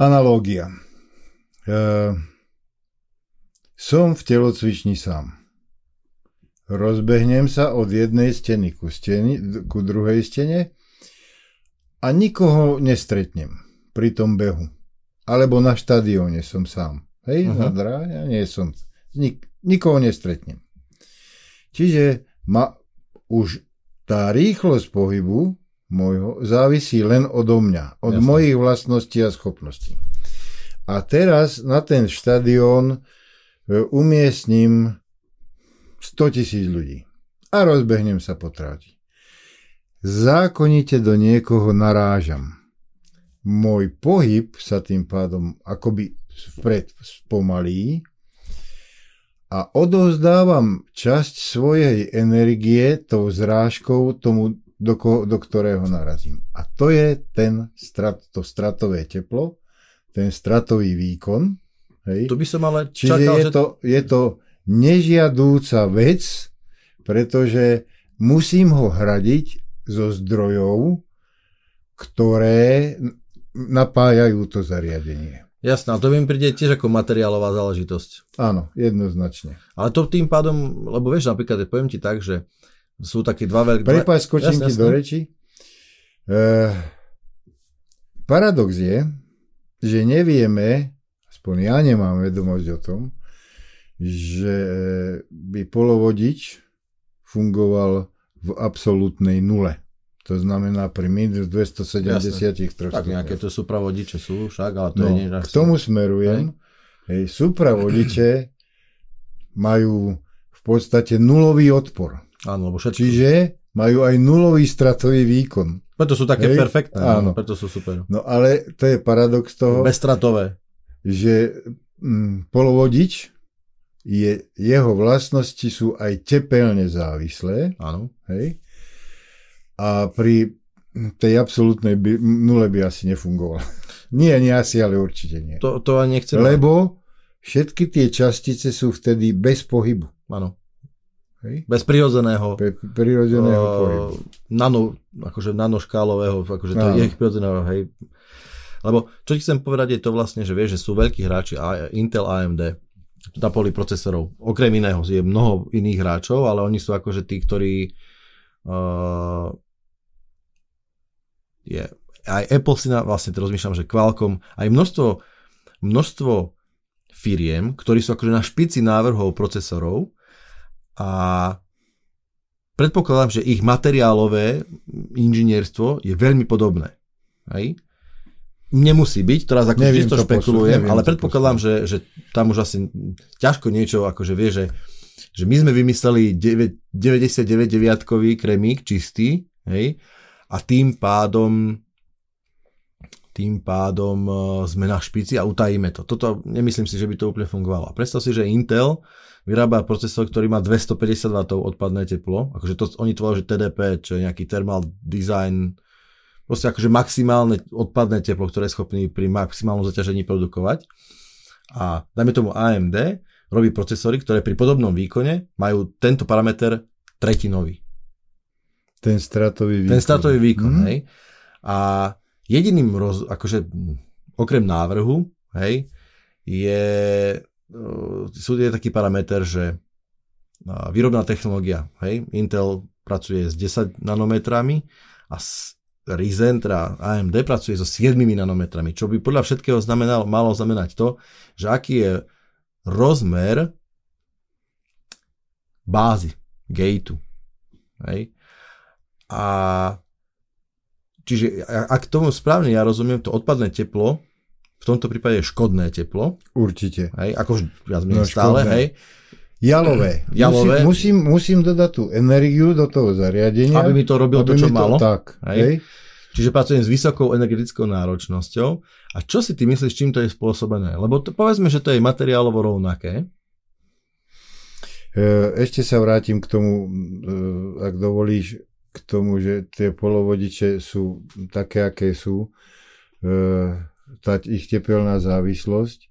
Analógia. E, som v telocvični sám. Rozbehnem sa od jednej steny ku, steni, ku druhej stene a nikoho nestretnem pri tom behu. Alebo na štadióne som sám. Hej, uh-huh. Na dráhe, ja nie som. Nik- nikoho nestretnem. Čiže ma už tá rýchlosť pohybu môjho závisí len odo mňa. Od Jasne. Mojich vlastností a schopností. A teraz na ten štadión umiestním sto tisíc ľudí. A rozbehnem sa po tráti. Zákonite do niekoho narážam. Môj pohyb sa tým pádom akoby vpred spomalí a odovzdávam časť svojej energie tou zrážkou tomu, do, ko- do ktorého narazím. A to je ten strat, to stratové teplo, ten stratový výkon. Hej. To by som ale čakal, čiže je, že... to, je to nežiadúca vec, pretože musím ho hradiť zo zdrojov, ktoré napájajú to zariadenie. Jasné, a to by mi príde tiež ako materiálová záležitosť. Áno, jednoznačne. Ale to tým pádom, lebo vieš, napríklad, ja poviem ti tak, že sú také dva veľké... Prepáč, skočím ti do reči. Uh, paradox je, že nevieme, aspoň ja nemám vedomosť o tom, že by polovodič fungoval v absolútnej nule. To znamená pri minus dvestosedemdesiat. Tak nejaké to supravodiče sú však, ale to no, je nežasné. K tomu smerujem. Hej, supravodiče majú v podstate nulový odpor. Áno, lebo všetko. Čiže majú aj nulový stratový výkon. Preto sú také hej? perfektné. Áno. Preto sú super. No ale to je paradox toho. Bezstratové. Že mm, polovodič je, jeho vlastnosti sú aj tepelne závislé. Áno. Hej. A pri tej absolútnej by, nule by asi nefungoval. Nie, nie asi, ale určite nie. To, to ani nechcem. Lebo všetky tie častice sú vtedy bez pohybu. Áno. Hej? Bez prirodzeného Pe, prirodzeného uh, pohybu. Nano, akože nanoškálového, akože to je ich prirodzeného, hej. Lebo čo ti chcem povedať je to vlastne, že vieš, že sú veľkí hráči Intel, á em dé na poli procesorov. Okrem iného je mnoho iných hráčov, ale oni sú akože tí, ktorí uh, je, aj Apple si na, vlastne rozmýšľam, že Qualcomm, aj množstvo, množstvo firiem, ktorí sú akože na špici návrhov procesorov a predpokladám, že ich materiálové inžinierstvo je veľmi podobné. Hej? Nemusí byť, teraz akože neviem, čisto špekulujem, neviem, ale predpokladám, že, že tam už asi ťažko niečo akože vie, že, že my sme vymysleli deväťdesiatdeväť deviatkový kremík čistý, hej? A tým pádom tým pádom sme na špici a utajíme to. Toto nemyslím si, že by to úplne fungovalo. Predstav si, že Intel vyrába procesor, ktorý má dvestopäťdesiat wattov odpadné teplo. Akože to, oni tvoria, že té dé pé, čo je nejaký thermal design, proste akože maximálne odpadné teplo, ktoré je schopný pri maximálnom zaťažení produkovať. A dajme tomu á em dé robí procesory, ktoré pri podobnom výkone majú tento parameter tretinový. Ten stratový výkon. Ten stratový výkon, mm. hej. A jediným, roz, akože, okrem návrhu, hej, je, je taký parameter, že výrobná technológia, hej, Intel pracuje s desať nanometrami a Ryzen, teda á em dé, pracuje so sedem nanometrami, čo by podľa všetkého znamenalo, malo znamenať to, že aký je rozmer bázy, gateu, hej. A čiže ak tomu správne ja rozumiem, to odpadné teplo v tomto prípade je škodné teplo. Určite. Hej, ako viac menej no, stále, škodné. Hej. Jalové. Jalové. Musím, musím, musím dodať tú energiu do toho zariadenia. Aby mi to robilo to, čo malo. Tak, hej. Hej. Čiže pracujem s vysokou energetickou náročnosťou. A čo si ty myslíš, čím to je spôsobené? Lebo to, povedzme, že to je materiálovo rovnaké. Ešte sa vrátim k tomu, ak dovolíš, k tomu, že tie polovodiče sú také, aké sú, e, tá ich tepelná závislosť,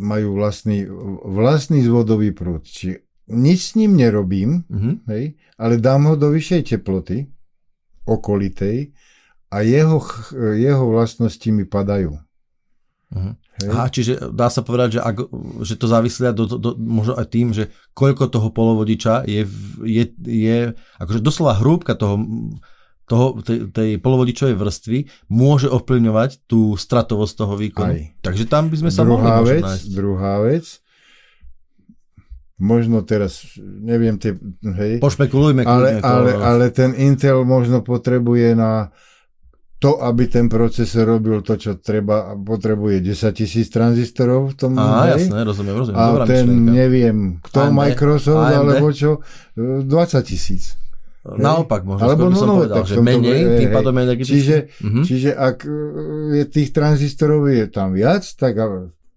majú vlastný, vlastný zvodový prúd. Čiže nič s ním nerobím, mm-hmm. hej, ale dám ho do vyššej teploty, okolitej, a jeho, jeho vlastnosti mi padajú. Uh-huh. Aha, čiže dá sa povedať, že, ak, že to závislia do, do, do, možno aj tým, že koľko toho polovodiča je, je, je akože doslova hrúbka toho, toho, tej, tej polovodičovej vrstvy môže ovplyvňovať tú stratovosť toho výkonu. Aj. Takže tam by sme sa druhá mohli vec, nájsť. Druhá vec, možno teraz, neviem, tie, hej, pošpekulujme, ale, ale, ale ten Intel možno potrebuje na to, aby ten procesor robil to, čo treba, potrebuje desaťtisíc tranzistorov v tom. Á, jasné, rozumiem, rozumiem. A dobrá ten, myšlienka. Neviem, kto á em dé, Microsoft, á em dé? Alebo čo, dvadsaťtisíc. Naopak, možno alebo skôr by som no, povedal, že menej, je, tým pádom energeticky. Čiže, uh-huh. čiže ak je tých tranzistorov je tam viac, tak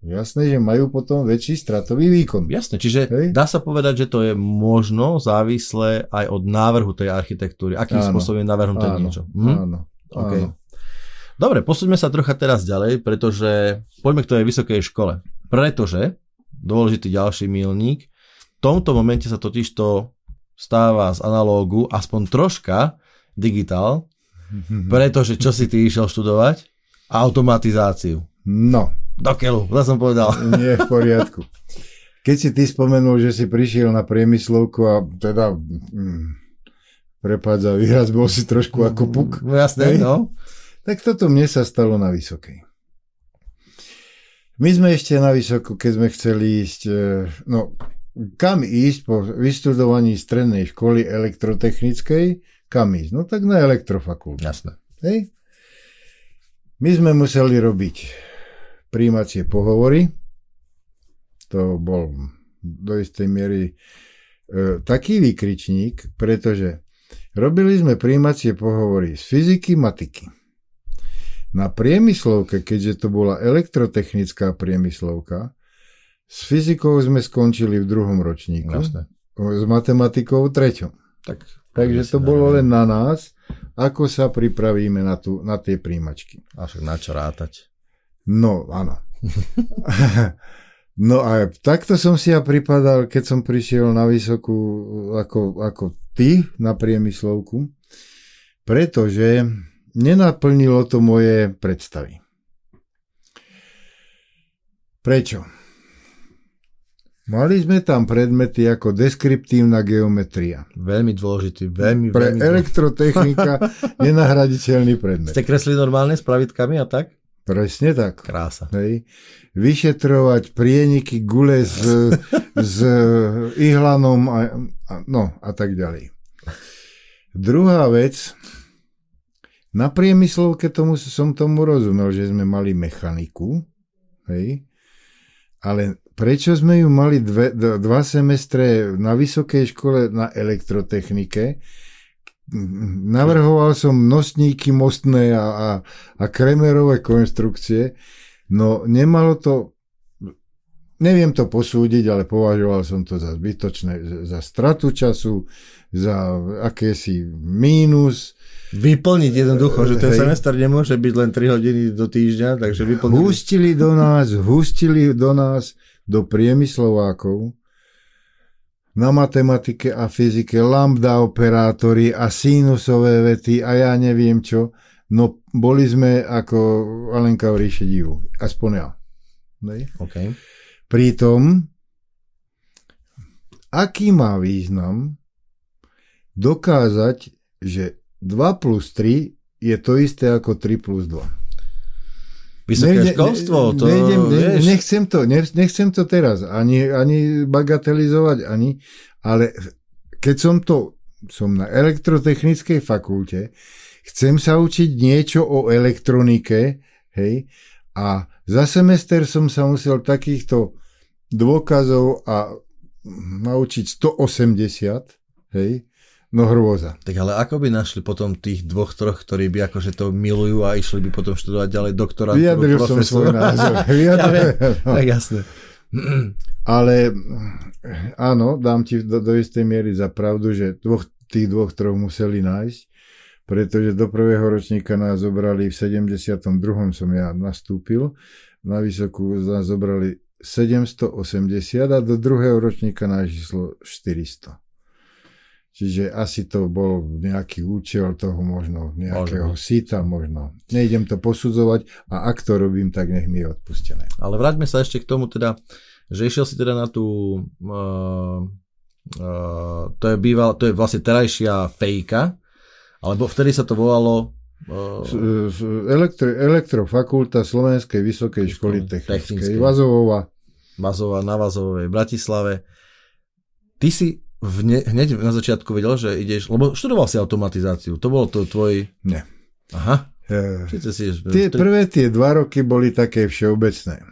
jasné, že majú potom väčší stratový výkon. Jasné, čiže hej? Dá sa povedať, že to je možno závislé aj od návrhu tej architektúry. Akým áno, spôsobom je navrhnuté niečo. Hm? Áno. Okay. Dobre, posúďme sa trocha teraz ďalej, pretože poďme k tej vysokej škole. Pretože, dôležitý ďalší milník, tomto momente sa totiž to stáva z analógu aspoň troška digitál, pretože čo si ty išiel študovať? Automatizáciu. No. Do keľu, to som povedal. Nie, v poriadku. Keď si ty spomenul, že si prišiel na priemyslovku a teda... Mm, prepáč za výraz, bol si trošku ako puk. Jasné, no. Tak toto mne sa stalo na vysokej. My sme ešte na vysokú, keď sme chceli ísť, no kam ísť po vystudovaní strednej školy elektrotechnickej, kam ísť? No tak na elektrofakultu. Jasné. Hej. My sme museli robiť prijímacie pohovory. To bol do istej miery e, taký výkričník, pretože robili sme prijímacie pohovory z fyziky, matiky. Na priemyslovke, keďže to bola elektrotechnická priemyslovka, s fyzikou sme skončili v druhom ročníku, Jasne. S matematikou v treťom. Tak, Takže to bolo len na nás, ako sa pripravíme na, tú, na tie príjmačky. A však na čo rátať? No, áno. No a takto som si ja pripadal, keď som prišiel na vysokú ako, ako ty na priemyslovku, pretože nenaplnilo to moje predstavy. Prečo? Mali sme tam predmety ako deskriptívna geometria. Veľmi dôležitý, veľmi, Pre veľmi elektrotechnika nenahraditeľný predmet. Ste kresli normálne s pravidkami a tak? Presne tak. Krása. Hej. Vyšetrovať prieniky gule s, s ihlanom a, a, no, a tak ďalej. Druhá vec, na priemyslovke tomu, som tomu rozumel, že sme mali mechaniku, hej, ale prečo sme ju mali dve, dva semestre na vysokej škole na elektrotechnike? Navrhoval som nosníky mostné a, a, a kremerové konštrukcie, no nemalo to, neviem to posúdiť, ale považoval som to za zbytočné, za stratu času, za akési mínus. Vyplniť jednoducho, že ten hej. semester nemôže byť len tri hodiny do týždňa, takže vyplniť. Hustili do nás, hustili do nás, do priemyslovákov, na matematike a fyzike, lambda operátory a sinusové vety a ja neviem čo. No boli sme ako Alenka v ríši divu. Aspoň ja. Okay. Pritom, aký má význam dokázať, že dva plus tri je to isté ako tri plus dva. Vysoké školstvo, to nejdem, ne, vieš. Nechcem to, nechcem to teraz ani, ani bagatelizovať, ani, ale keď som to, som na elektrotechnickej fakulte, chcem sa učiť niečo o elektronike, hej, a za semester som sa musel takýchto dôkazov a naučiť sto osemdesiat, hej, no hrôza. Tak ale ako by našli potom tých dvoch, troch, ktorí by akože to milujú a išli by potom študovať ďalej doktorantúru, profesora? Vyjadril som svoj názor. Vyjadril, ja no. Tak jasné. Ale áno, dám ti do, do istej miery za pravdu, že dvoch, tých dvoch, troch museli nájsť, pretože do prvého ročníka nás zobrali v sedemdesiatom druhom som ja nastúpil, na vysokú nás zobrali sedemsto osemdesiat a do druhého ročníka nás išlo štyristo. Čiže asi to bol nejaký účel toho možno, nejakého síta možno. Nejdem to posudzovať a ak to robím, tak nech mi je odpustené. Ale vráťme sa ešte k tomu teda, že išiel si teda na tú, uh, uh, to je býval, to je vlastne terajšia fejka, alebo vtedy sa to volalo uh, elektro, Elektrofakulta Slovenskej vysokej školy technickej, Vazovova. Vazová na Vazovej v Bratislave. Ty si Ne, hneď na začiatku vedel, že ideš, lebo študoval si automatizáciu, to bolo to tvoj... Nie. Aha. E, si, tie to... Prvé tie dva roky boli také všeobecné.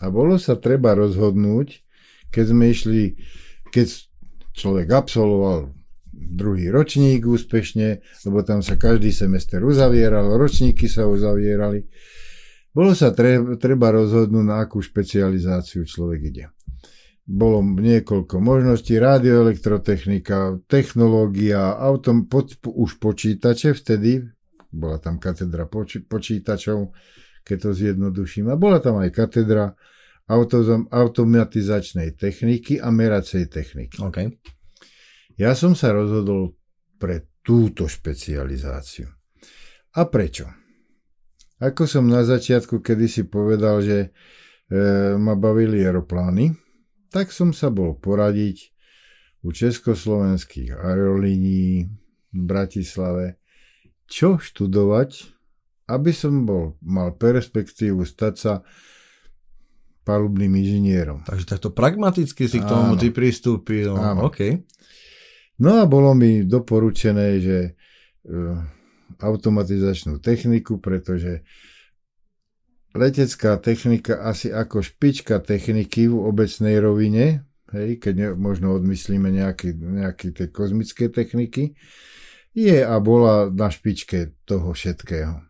A bolo sa treba rozhodnúť, keď sme išli, keď človek absolvoval druhý ročník úspešne, lebo tam sa každý semester uzavieral, ročníky sa uzavierali. Bolo sa treba, treba rozhodnúť, na akú špecializáciu človek ide. Bolo niekoľko možností, radioelektrotechnika, technológia, autom, pod, už počítače vtedy, bola tam katedra poč, počítačov, keď to zjednoduším, a bola tam aj katedra automatizačnej techniky a meracej techniky. Okay. Ja som sa rozhodol pre túto špecializáciu. A prečo? Ako som na začiatku kedysi povedal, že e, ma bavili aeroplány, tak som sa bol poradiť u československých aerolínií v Bratislave, čo študovať, aby som bol, mal perspektívu stať sa palubným inžinierom. Takže takto pragmaticky si k tomu ty pristúpil. Áno. Okay. No a bolo mi doporučené, že e, automatizačnú techniku, pretože letecká technika asi ako špička techniky v obecnej rovine, hej, keď ne, možno odmyslíme nejaké, nejaké tie kozmické techniky, je a bola na špičke toho všetkého.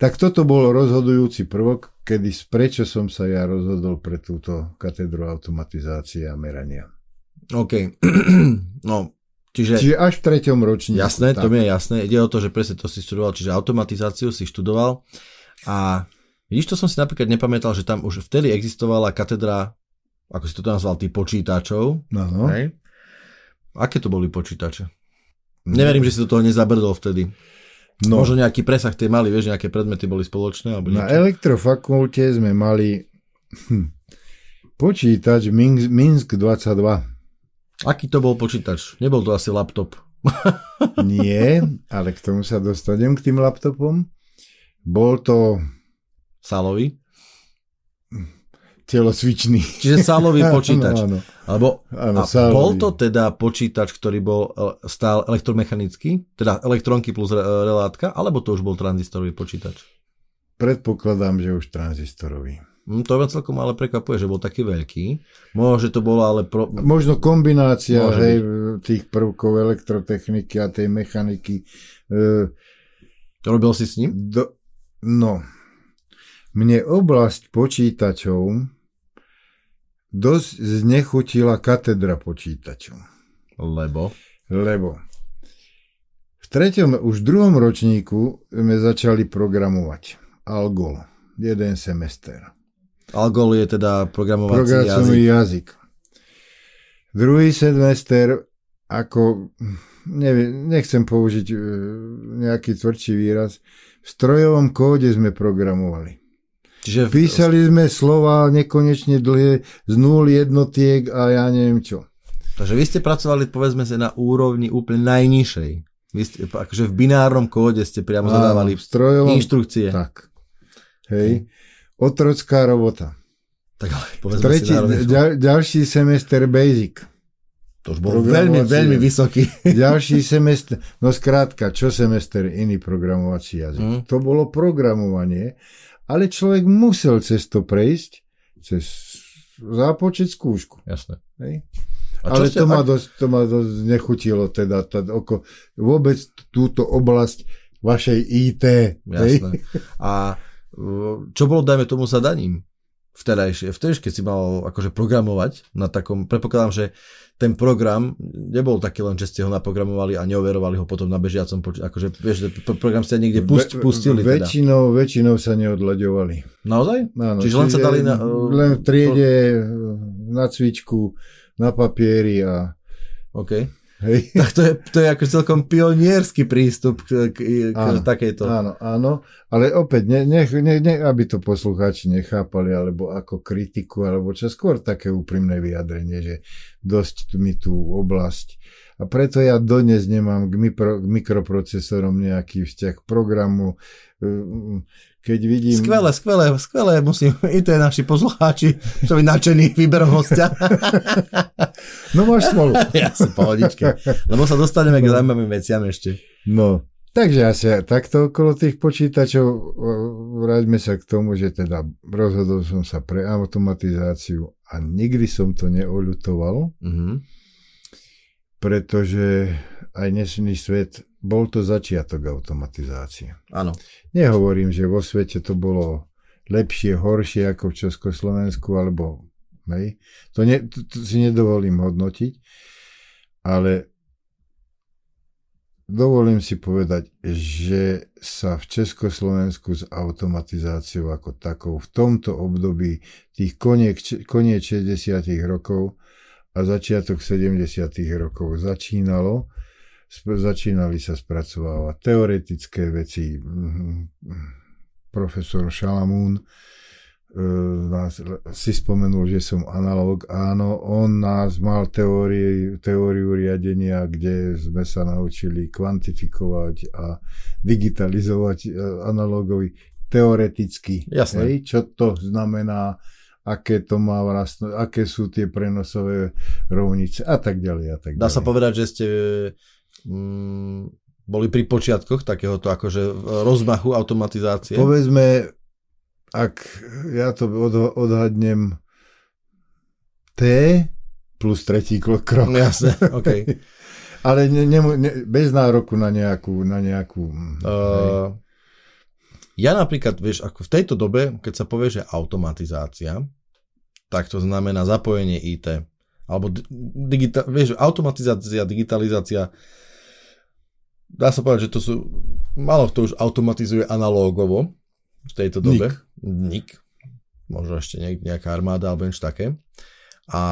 Tak toto bol rozhodujúci prvok, kedy prečo som sa ja rozhodol pre túto katedru automatizácie a merania. OK. No, čiže, čiže až v treťom ročníku. Jasné, tak. To mi je jasné. Ide o to, že presne to si študoval, čiže automatizáciu si študoval a vidíš, to som si napríklad nepamätal, že tam už vtedy existovala katedra, ako si to nazval, tých počítačov. Áno. Hej. Aké to boli počítače? No. Neverím, že si do toho nezabrdol vtedy. No. Možno nejaký presah tie mali, vieš, nejaké predmety boli spoločné? Alebo na elektrofakulte sme mali hm, počítač Minsk, Minsk dvadsaťdva. Aký to bol počítač? Nebol to asi laptop. Nie, ale k tomu sa dostanem, k tým laptopom. Bol to... Sálový? Telocvičný. Čiže sálový počítač. Áno, áno. Alebo, áno, a bol to teda počítač, ktorý bol stál elektromechanický, teda elektronky plus relátka, alebo to už bol tranzistorový počítač? Predpokladám, že už tranzistorový. To ma celkom ale prekvapuje, že bol taký veľký. Možno to bolo ale... Pro... Možno kombinácia hej, tých prvkov elektrotechniky a tej mechaniky. To robil si s ním? Do... No... Mne oblasť počítačov dosť znechutila katedra počítačov. Lebo? Lebo. V treťom, už v druhom ročníku sme začali programovať. Algol. Jeden semester. Algol je teda programovací jazyk. Programovací jazyk. Druhý semester, ako, neviem, nechcem použiť nejaký tvrdší výraz, v strojovom kóde sme programovali. Čiže v... Písali sme slova nekonečne dlhé z nul jednotiek a ja neviem čo. Takže vy ste pracovali, povedzme sa, na úrovni úplne najnižšej. Vy ste, akože v binárnom kóde ste priamo a, zadávali strojovom... inštrukcie. Tak. Hej. Otrocká robota. Tak ale povedzme Tretí, si národne. Ďal, ďalší semester BASIC. To už bol veľmi, veľmi vysoký. Ďalší semester, no skrátka, čo semester iný programovací jazyk. Mm. To bolo programovanie. Ale človek musel cez to prejsť, cez zápočet skúšku. Jasné. Ale to, ak... ma dosť, to ma dosť nechutilo, teda, teda oko, vôbec túto oblasť vašej í té. Jasné. A čo bolo, dajme tomu, zadaním vtedajšie? Vtedy, keď si mal akože programovať na takom, predpokladám, že ten program nebol taký len, že ste ho naprogramovali a neoverovali ho potom na bežiacom počítači. Akože, vieš, program ste niekde pust, pustili. Ve, väčšinou, teda. väčšinou sa neodlaďovali. Naozaj? Áno, čiže, čiže len sa dali na... Len v triede, na cvičku, na papieri a... OK. Hej. Tak to je, to je ako celkom pionierský prístup k, k, áno, k takejto... Áno, áno. Ale opäť, ne, ne, ne, ne, aby to poslucháči nechápali, alebo ako kritiku, alebo čo skôr také úprimné vyjadrenie, že dosť mi tú oblasť. A preto ja dodnes nemám k, mikro, k mikroprocesorom nejaký vzťah k programu. Keď vidím... Skvelé, skvelé, skvelé. Musím, i to je naši poslucháči, čo by nadšení výberom hostia. No máš smolu. Ja som pohodičke. Lebo sa dostaneme k zaujímavým veciam ešte. No, takže asi takto okolo tých počítačov vráťme sa k tomu, že teda rozhodol som sa pre automatizáciu a nikdy som to neoľutoval. Mhm. Pretože aj dnešný svet, bol to začiatok automatizácie. Áno. Nehovorím, že vo svete to bolo lepšie, horšie ako v Československu, alebo hej, to, ne, to, to si nedovolím hodnotiť, ale dovolím si povedať, že sa v Československu s automatizáciou ako takou v tomto období tých koniec šesťdesiatych rokov a začiatok sedemdesiatych rokov začínalo. Začínali sa spracovávať teoretické veci. Profesor Šalamún nás, si spomenul, že som analóg. Áno, on nás mal teórie, teóriu riadenia, kde sme sa naučili kvantifikovať a digitalizovať analógovi teoreticky. Jasné. Hej, čo to znamená, aké to má vlastne, aké sú tie prenosové rovnice a tak ďalej. A tak ďalej. Dá sa povedať, že ste mm, boli pri počiatkoch takéhoto akože rozmachu automatizácie? Povedzme, ak ja to odhadnem T plus tretí krok. Jasne, OK. Ale ne, ne, ne, bez nároku na nejakú... Na nejakú uh, ja napríklad, vieš, ako v tejto dobe, keď sa povie, že automatizácia, tak to znamená zapojenie í té. Alebo digita- vieš, automatizácia, digitalizácia. Dá sa povedať, že to sú... Málo kto už automatizuje analógovo v tejto dobe. Nik. Nik. Možno ešte nejaká armáda alebo niečo také. A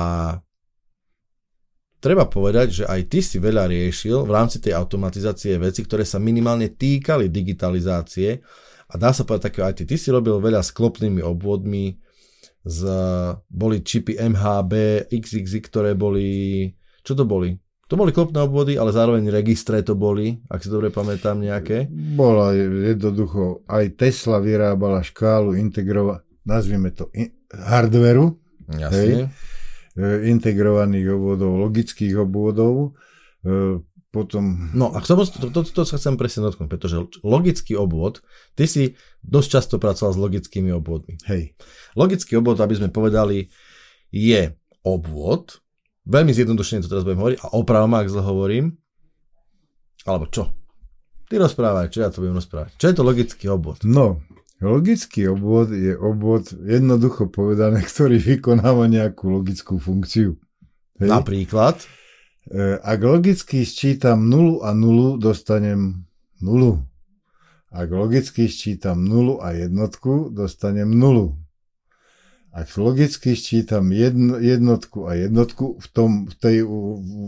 treba povedať, že aj ty si veľa riešil v rámci tej automatizácie veci, ktoré sa minimálne týkali digitalizácie. A dá sa povedať také, aj ty, ty si robil veľa s klopnými obvodmi. Z, boli čipy em há bé, iks iks iks, ktoré boli... Čo to boli? To boli klopné obvody, ale zároveň registre to boli, ak si dobre pamätám, nejaké. Bola jednoducho, aj Tesla vyrábala škálu integrova, nazvime to in, hardveru, hej, integrovaných obvodov, logických obvodov, potom... No a toto to, to, to sa chcem presne dotknúť, pretože logický obvod, ty si dosť často pracoval s logickými obvodmi. Hej. Logický obvod, aby sme povedali, je obvod, veľmi zjednodušene to teraz budem hovoriť, a oprav ma, ak zle hovorím. Alebo čo? Ty rozprávaj, čo ja to budem rozprávať. Čo je to logický obvod? No, logický obvod je obvod, jednoducho povedané, ktorý vykonáva nejakú logickú funkciu. Hej? Napríklad? Ak logicky sčítam nulu a nulu, dostanem nulu. Ak logicky sčítam nulu a jednotku, dostanem nulu. Ak logicky sčítam jedno, jednotku a jednotku v tom, v tej,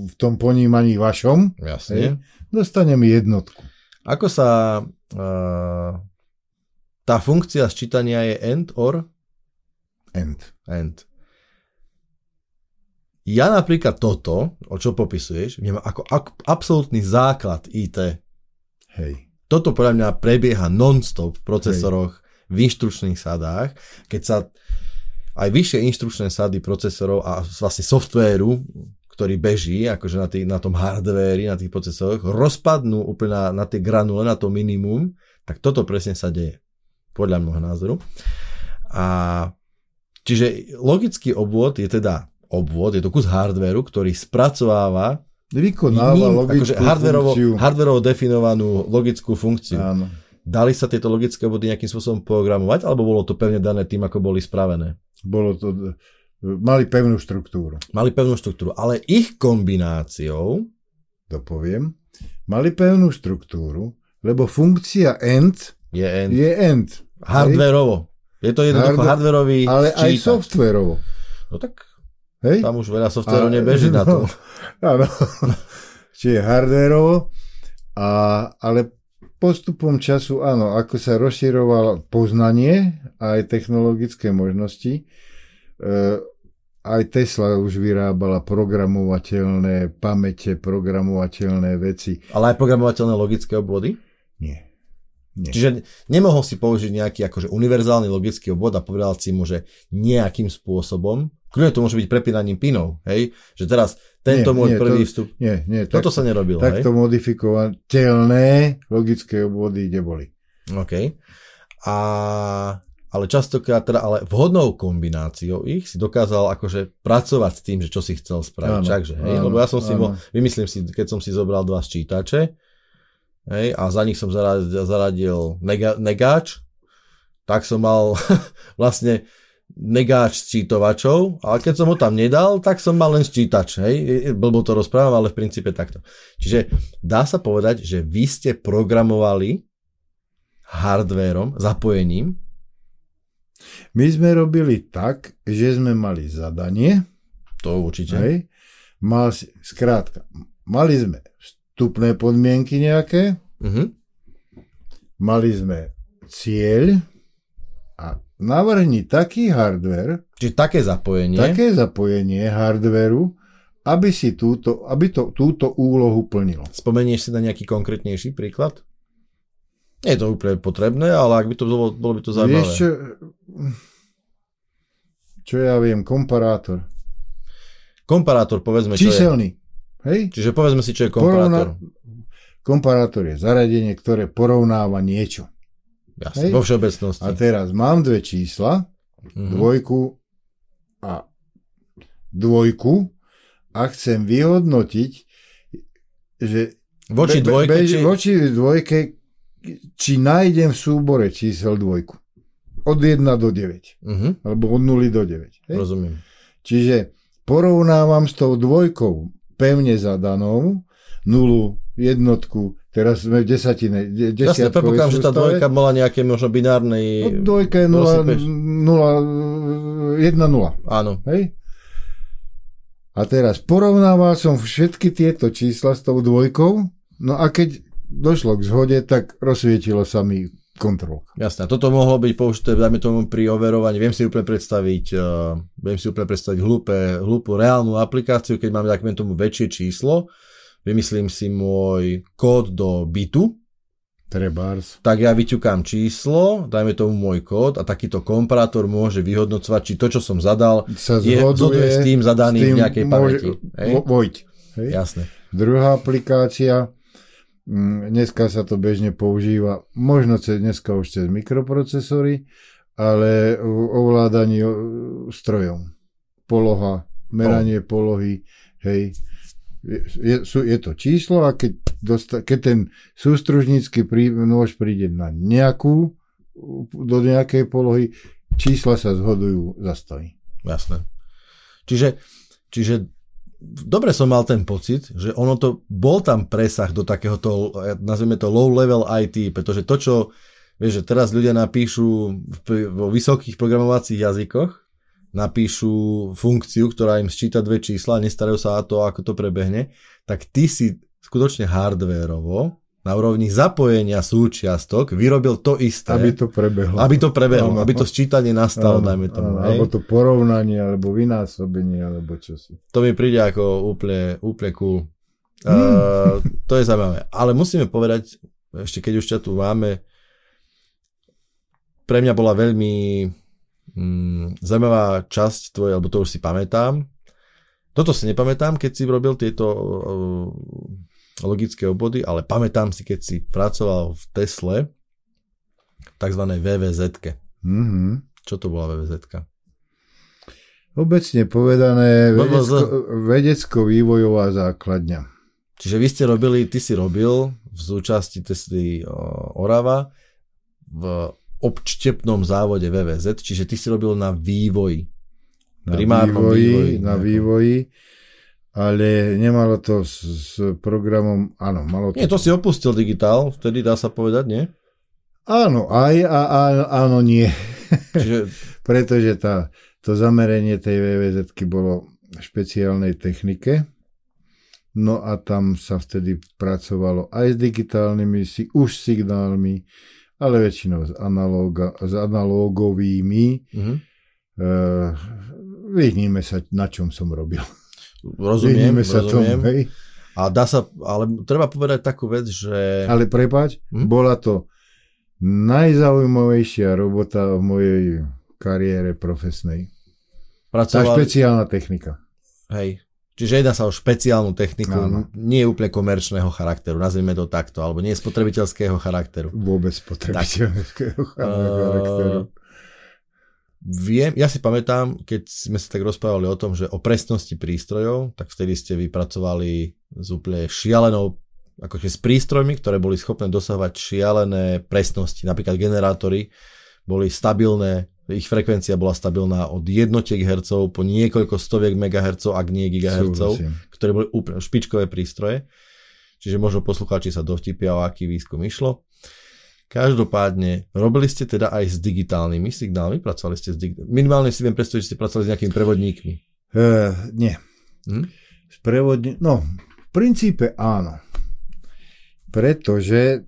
v tom ponímaní vašom, jasne. Je, dostanem jednotku. Ako sa uh, tá funkcia sčítania je AND OR? AND. AND. Ja napríklad toto, o čo popisuješ, vnímam ako ak, absolútny základ í té. Hej. Toto podľa mňa prebieha non-stop v procesoroch, hej, v inštrukčných sadách, keď sa aj vyššie inštrukčné sady procesorov a vlastne softvéru, ktorý beží akože na, tý, na tom hardvéri, na tých procesoroch, rozpadnú úplne na, na tie granule, na to minimum, tak toto presne sa deje. Podľa môjho názoru. A čiže logický obvod je teda obvod, je to kus hardvéru, ktorý spracováva vykonáva ním, logickú akože hardvérovo, hardvérovo definovanú logickú funkciu. Áno. Dali sa tieto logické obvody nejakým spôsobom programovať, alebo bolo to pevne dané tým, ako boli spravené? Bolo to, mali pevnú štruktúru. Mali pevnú štruktúru, ale ich kombináciou, to poviem, mali pevnú štruktúru, lebo funkcia AND je AND. Je AND. Hardvérovo. Je to jednoducho Hard... hardvérový ale sčítač. Ale aj softvérovo. No tak, hej? Tam už veľa softvéru nebeží no, na to. Áno. Čiže hardvérovo, a, ale postupom času, áno, ako sa rozširovalo poznanie a aj technologické možnosti, e, aj Tesla už vyrábala programovateľné pamäte, programovateľné veci. Ale aj programovateľné logické obvody? Nie. Nie. Čiže nemohol si použiť nejaký akože univerzálny logický obvod a povedal si mu, že nejakým spôsobom, kľudne to môže byť prepínaním pinov, hej, že teraz tento nie, môj nie, prvý to, vstup, nie, nie, toto tak, sa nerobilo. Takto modifikovateľné logické obvody neboli. OK. A, ale častokrát, teda, ale vhodnou kombináciou ich si dokázal akože pracovať s tým, že čo si chcel spraviť. Áno, takže, hej, áno, lebo ja som si bol, vymyslím si, keď som si zobral dva sčítače, hej, a za nich som zaradil, zaradil nega, negáč, tak som mal vlastne negáč sčítovačov, ale keď som ho tam nedal, tak som mal len sčítač. Hej? Blbo to rozprávam, ale v princípe takto. Čiže dá sa povedať, že vy ste programovali hardvérom, zapojením. My sme robili tak, že sme mali zadanie. To určite. Hej? Mal, skrátka, mali sme vstupné podmienky nejaké, uh-huh. Mali sme cieľ a navrhni taký hardware, čiže také zapojenie, také zapojenie hardwareu, aby si túto, aby to, túto úlohu plnilo. Spomenieš si na nejaký konkrétnejší príklad? Nie je to úplne potrebné, ale ak by to bolo, bolo by to zaujímavé. Vieš čo, čo ja viem, komparátor. Komparátor, povedzme, čo je. Číselný. Hej? Čiže povedzme si, čo je komparátor. Porovná... Komparátor je zaradenie, ktoré porovnáva niečo. Jasne, vo všeobecnosti. A teraz mám dve čísla, mm-hmm. dvojku a dvojku a chcem vyhodnotiť, že voči dvojke, be, be, či... voči dvojke, či nájdem v súbore čísel dvojku. Od jedna do deväť. Mm-hmm. Alebo od nula do deväť. Hej? Rozumiem. Čiže porovnávam s tou dvojkou pevne zadanou nulu, jednotku, teraz sme v desatine, desiatkovej sústave. Jasne, prepokám, že tá dvojka bola nejaké možno binárnej... No, dvojka je nula, nula, jeden, nula. Áno. Hej? A teraz porovnával som všetky tieto čísla s tou dvojkou, no a keď došlo k zhode, tak rozsvietilo sa mi kontrolka. Jasné, toto mohlo byť použité, dajme tomu, pri overovaní. Viem si úplne predstaviť, uh, viem si úplne predstaviť hlúpe, hlúpu reálnu aplikáciu, keď máme takým tomu väčšie číslo, vymyslím si môj kód do bitu, Trebárs. Tak ja vyťukám číslo, dajme tomu môj kód a takýto komparátor môže vyhodnocovať, či to, čo som zadal, sa je zhoduje s tým zadaným v nejakej môže, pamäti. Hej? Vojť. Hej? Jasné. Druhá aplikácia, dneska sa to bežne používa, možno cez, dneska už cez mikroprocesory, ale ovládanie strojom. Poloha, meranie oh. polohy, hej. Je, je to číslo a keď, dosta, keď ten sústružnícky prí, nôž príde na nejakú, do nejakej polohy, čísla sa zhodujú, zastaví. Jasné. Čiže, čiže dobre som mal ten pocit, že ono to, bol tam presah do takéhoto, nazvime to low level í té, pretože to, čo, vieš, že teraz ľudia napíšu vo vysokých programovacích jazykoch, napíšu funkciu, ktorá im sčíta dve čísla, nestarajú sa o to, ako to prebehne, tak ty si skutočne hardvérovo na úrovni zapojenia súčiastok vyrobil to isté. Aby to prebehlo. Aby to prebehlo, aby to sčítanie nastalo, ano, dajme tomu. Ano, alebo to porovnanie, alebo vynásobenie, alebo čo si. To mi príde ako úplne, úplne cool. Hmm. Uh, to je zaujímavé. Ale musíme povedať, ešte keď už ťa tu máme, pre mňa bola veľmi... Mm, zaujímavá časť tvoje, alebo to už si pamätám. Toto si nepamätám, keď si robil tieto uh, logické obvody, ale pamätám si, keď si pracoval v Tesle v takzvanej vé vé zet-ke. Mm-hmm. Čo to bola vé vé zet-ka? Obecne povedané vedecko, vedecko-vývojová základňa. Čiže vy ste robili, ty si robil v súčasti Tesly uh, Orava v občtepnom závode vé vé zet, čiže ty si robil na vývoji. Na primárnom vývoji, vývoji. Na nejakom. vývoji, ale nemalo to s, s programom, áno, malo to... Nie, to si opustil digitál, vtedy dá sa povedať, nie? Áno, aj, a, a, áno, nie. Čiže... Pretože tá, to zamerenie tej vé vé zetky bolo v špeciálnej technike, no a tam sa vtedy pracovalo aj s digitálnymi, už signálmi, ale väčšinou s, analóga, s analógovými. Uh-huh. E, vyhníme sa, na čom som robil. Rozumiem, sa rozumiem. Tom, hej. A dá sa, ale treba povedať takú vec, že... Ale prepáč, uh-huh. bola to najzaujímavejšia robota v mojej kariére profesnej. Pracoval... Tá špeciálna technika. Hej. Čiže jedná sa o špeciálnu techniku, áno. Nie je úplne komerčného charakteru, nazvime to takto, alebo nie spotrebiteľského charakteru. Vôbec spotrebiteľského tak. charakteru. Uh, viem, ja si pamätám, keď sme sa tak rozprávali o tom, že o presnosti prístrojov, tak vtedy ste vypracovali s úplne šialenou, akože s prístrojmi, ktoré boli schopné dosahovať šialené presnosti, napríklad generátory boli stabilné ich frekvencia bola stabilná od jednotiek hercov po niekoľko stoviek megahercov, ak nie gigahercov, ktoré boli úplne špičkové prístroje. Čiže možno poslucháči sa dovtipia, o aký výskum išlo. Každopádne, robili ste teda aj s digitálnymi signálmi? Pracovali ste s digitálnymi? Minimálne si viem predstaviť, že ste pracovali s nejakými prevodníkmi. Uh, nie. Hm? S prevodníkmi? No, v princípe áno. Pretože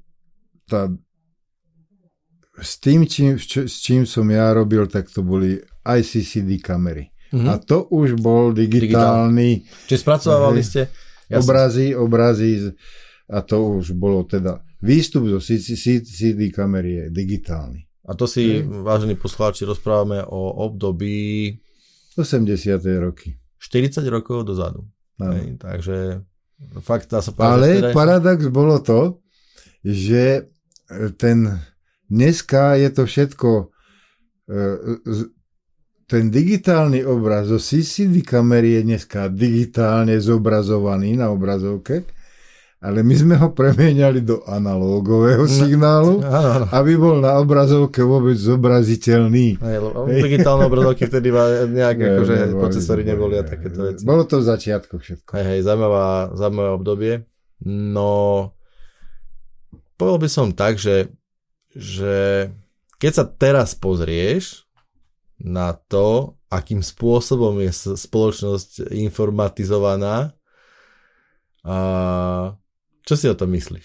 tá... S tým, čím, čo, s čím som ja robil, tak to boli I C C D kamery. Mm-hmm. A to už bol digitálny... Digitál. Čiže spracovávali ste... Ja obrazy, som... obrazy a to už bolo teda... Výstup zo I C C D kamery je digitálny. A to si, mm. vážení poslucháči, rozprávame o období... osemdesiate roky. štyridsať rokov dozadu. Hej, takže fakt dá sa povedať... Ale teda... paradox bolo to, že ten... Dneska je to všetko, ten digitálny obraz zo C C D kamery je dneska digitálne zobrazovaný na obrazovke, ale my sme ho premieniali do analógového signálu, no, áno, áno. aby bol na obrazovke vôbec zobraziteľný. No, digitálne obrazovky vtedy nejak ne, akože neboli, procesory neboli a takéto veci. Bolo to v začiatku všetko. Hej, hej, zaujímavá, zaujímavé obdobie. No, povedal by som tak, že že keď sa teraz pozrieš na to, akým spôsobom je spoločnosť informatizovaná, a čo si o tom myslíš?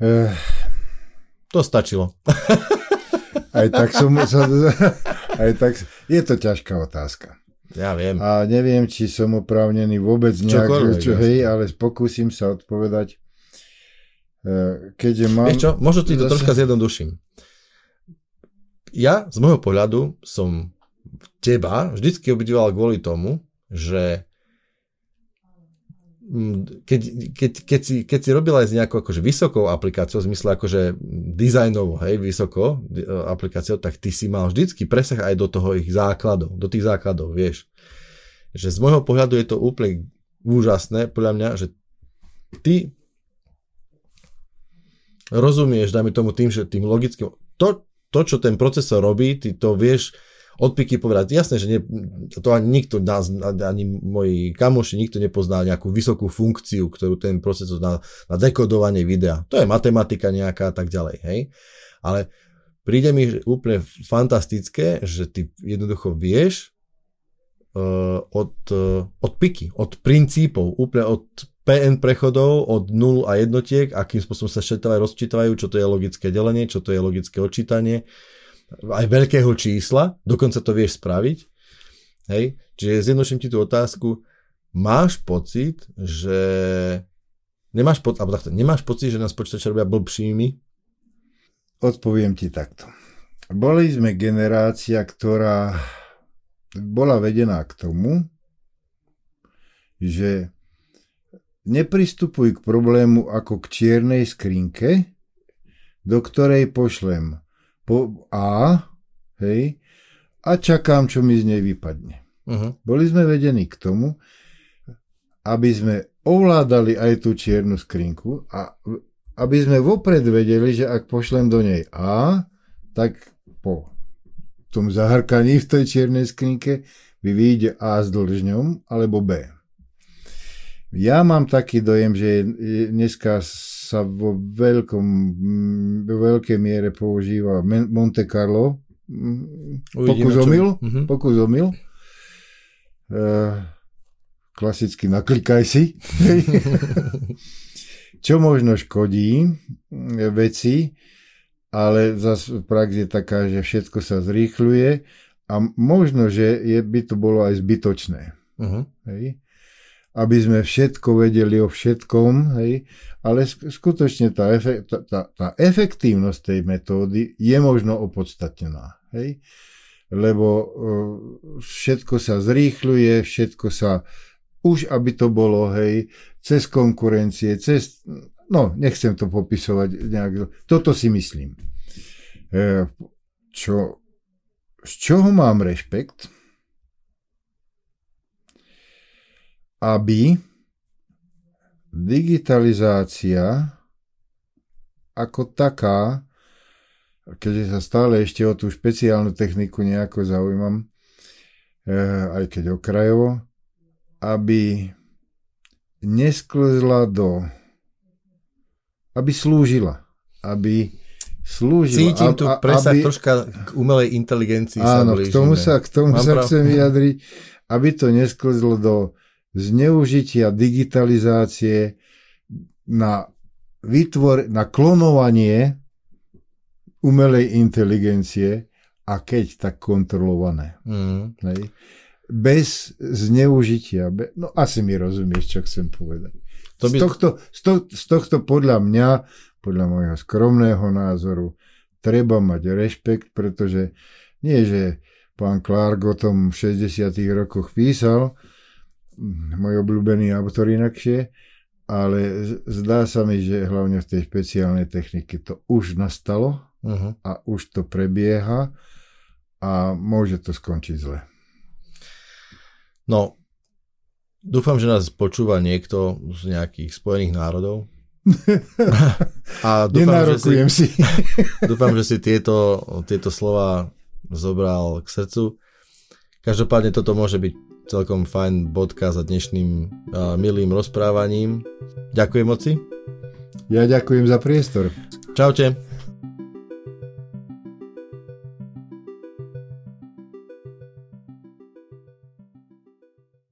Uh, to stačilo. Aj tak som... Aj tak, je to ťažká otázka. Ja viem. A neviem, či som oprávnený vôbec nejak... Čo, hej, ale pokúsim sa odpovedať. Keďže mám... Vieš čo, možno ti to zase... troška zjednoduším. Ja z môjho pohľadu som teba vždycky obdivoval kvôli tomu, že keď, keď, keď, si, keď si robil aj s nejakou akože vysokou aplikáciou, v zmysle akože dizajnovo, hej, vysoko aplikáciou, tak ty si mal vždycky presah aj do toho ich základov, do tých základov, vieš. Že z môjho pohľadu je to úplne úžasné, podľa mňa, že ty rozumieš, dajme tomu tým, že tým logickým, to, to čo ten procesor robí, ty to vieš odpiky povedať. Jasné, že ne, to ani nikto nás, ani moji kamoši, nikto nepozná nejakú vysokú funkciu, ktorú ten procesor na, na dekodovanie videa. To je matematika nejaká a tak ďalej, hej. Ale príde mi že úplne fantastické, že ty jednoducho vieš uh, od, uh, od piky, od princípov, úplne od pé en prechodov od nula a jednotiek, akým spôsobom sa ščítavajú, rozčítavajú, čo to je logické delenie, čo to je logické odčítanie, aj veľkého čísla, dokonca to vieš spraviť. Hej. Čiže zjednoduším ti tú otázku, máš pocit, že nemáš, po... Alebo takto, nemáš pocit, že nás počítače robia blbšími? Odpoviem ti takto. Boli sme generácia, ktorá bola vedená k tomu, že nepristupuj k problému ako k čiernej skrinke, do ktorej pošlem po A, hej, a čakám, čo mi z nej vypadne. Uh-huh. Boli sme vedení k tomu, aby sme ovládali aj tú čiernu skrinku a aby sme vopred vedeli, že ak pošlem do nej A, tak po tom zahrkaní v tej čiernej skrinke by vyjde A s dĺžňom alebo B. Ja mám taký dojem, že dneska sa vo veľkom, vo veľkej miere používa Monte Carlo. Pokusomil. Uh-huh. Pokusomil. Uh, klasicky naklikaj si. Čo možno škodí veci, ale zase prax je taká, že všetko sa zrýchľuje a možno, že je, by to bolo aj zbytočné. Uh-huh. Hej. Aby sme všetko vedeli o všetkom, hej? Ale skutočne tá, efekt, tá, tá efektívnosť tej metódy je možno opodstatnená, hej? Lebo uh, všetko sa zrýchľuje, všetko sa, už aby to bolo, hej, cez konkurencie, cez, no, nechcem to popisovať nejak, toto si myslím. E, čo, z čoho mám rešpekt? Aby digitalizácia ako taká keďže sa stále ešte o tú špeciálnu techniku nejako zaujímam, aj keď okrajovo, aby nesklzla do... aby slúžila. Aby slúžila. Cítim tu presah aby, troška k umelej inteligencii. Áno, k tomu sa, k tomu sa chcem vyjadriť. Aby to nesklzlo do zneužitia digitalizácie na, vytvor, na klonovanie umelej inteligencie a keď tak kontrolované. Mm. Bez zneužitia. Be, no asi mi rozumieš, čo chcem povedať. To by... z, tohto, z, to, z tohto podľa mňa, podľa môjho skromného názoru, treba mať rešpekt, pretože nie, že pán Clark o tom v šesťdesiatych rokoch písal, môj obľúbený autor inakšie, ale zdá sa mi, že hlavne v tej špeciálnej technike to už nastalo uh-huh. a už to prebieha a môže to skončiť zle. No, dúfam, že nás počúva niekto z nejakých Spojených národov. A dúfam, nenárokujem že si, si. Dúfam, že si tieto, tieto slova zobral k srdcu. Každopádne toto môže byť celkom fajn bodka za dnešným uh, milým rozprávaním. Ďakujem moci. Ja ďakujem za priestor. Čaute.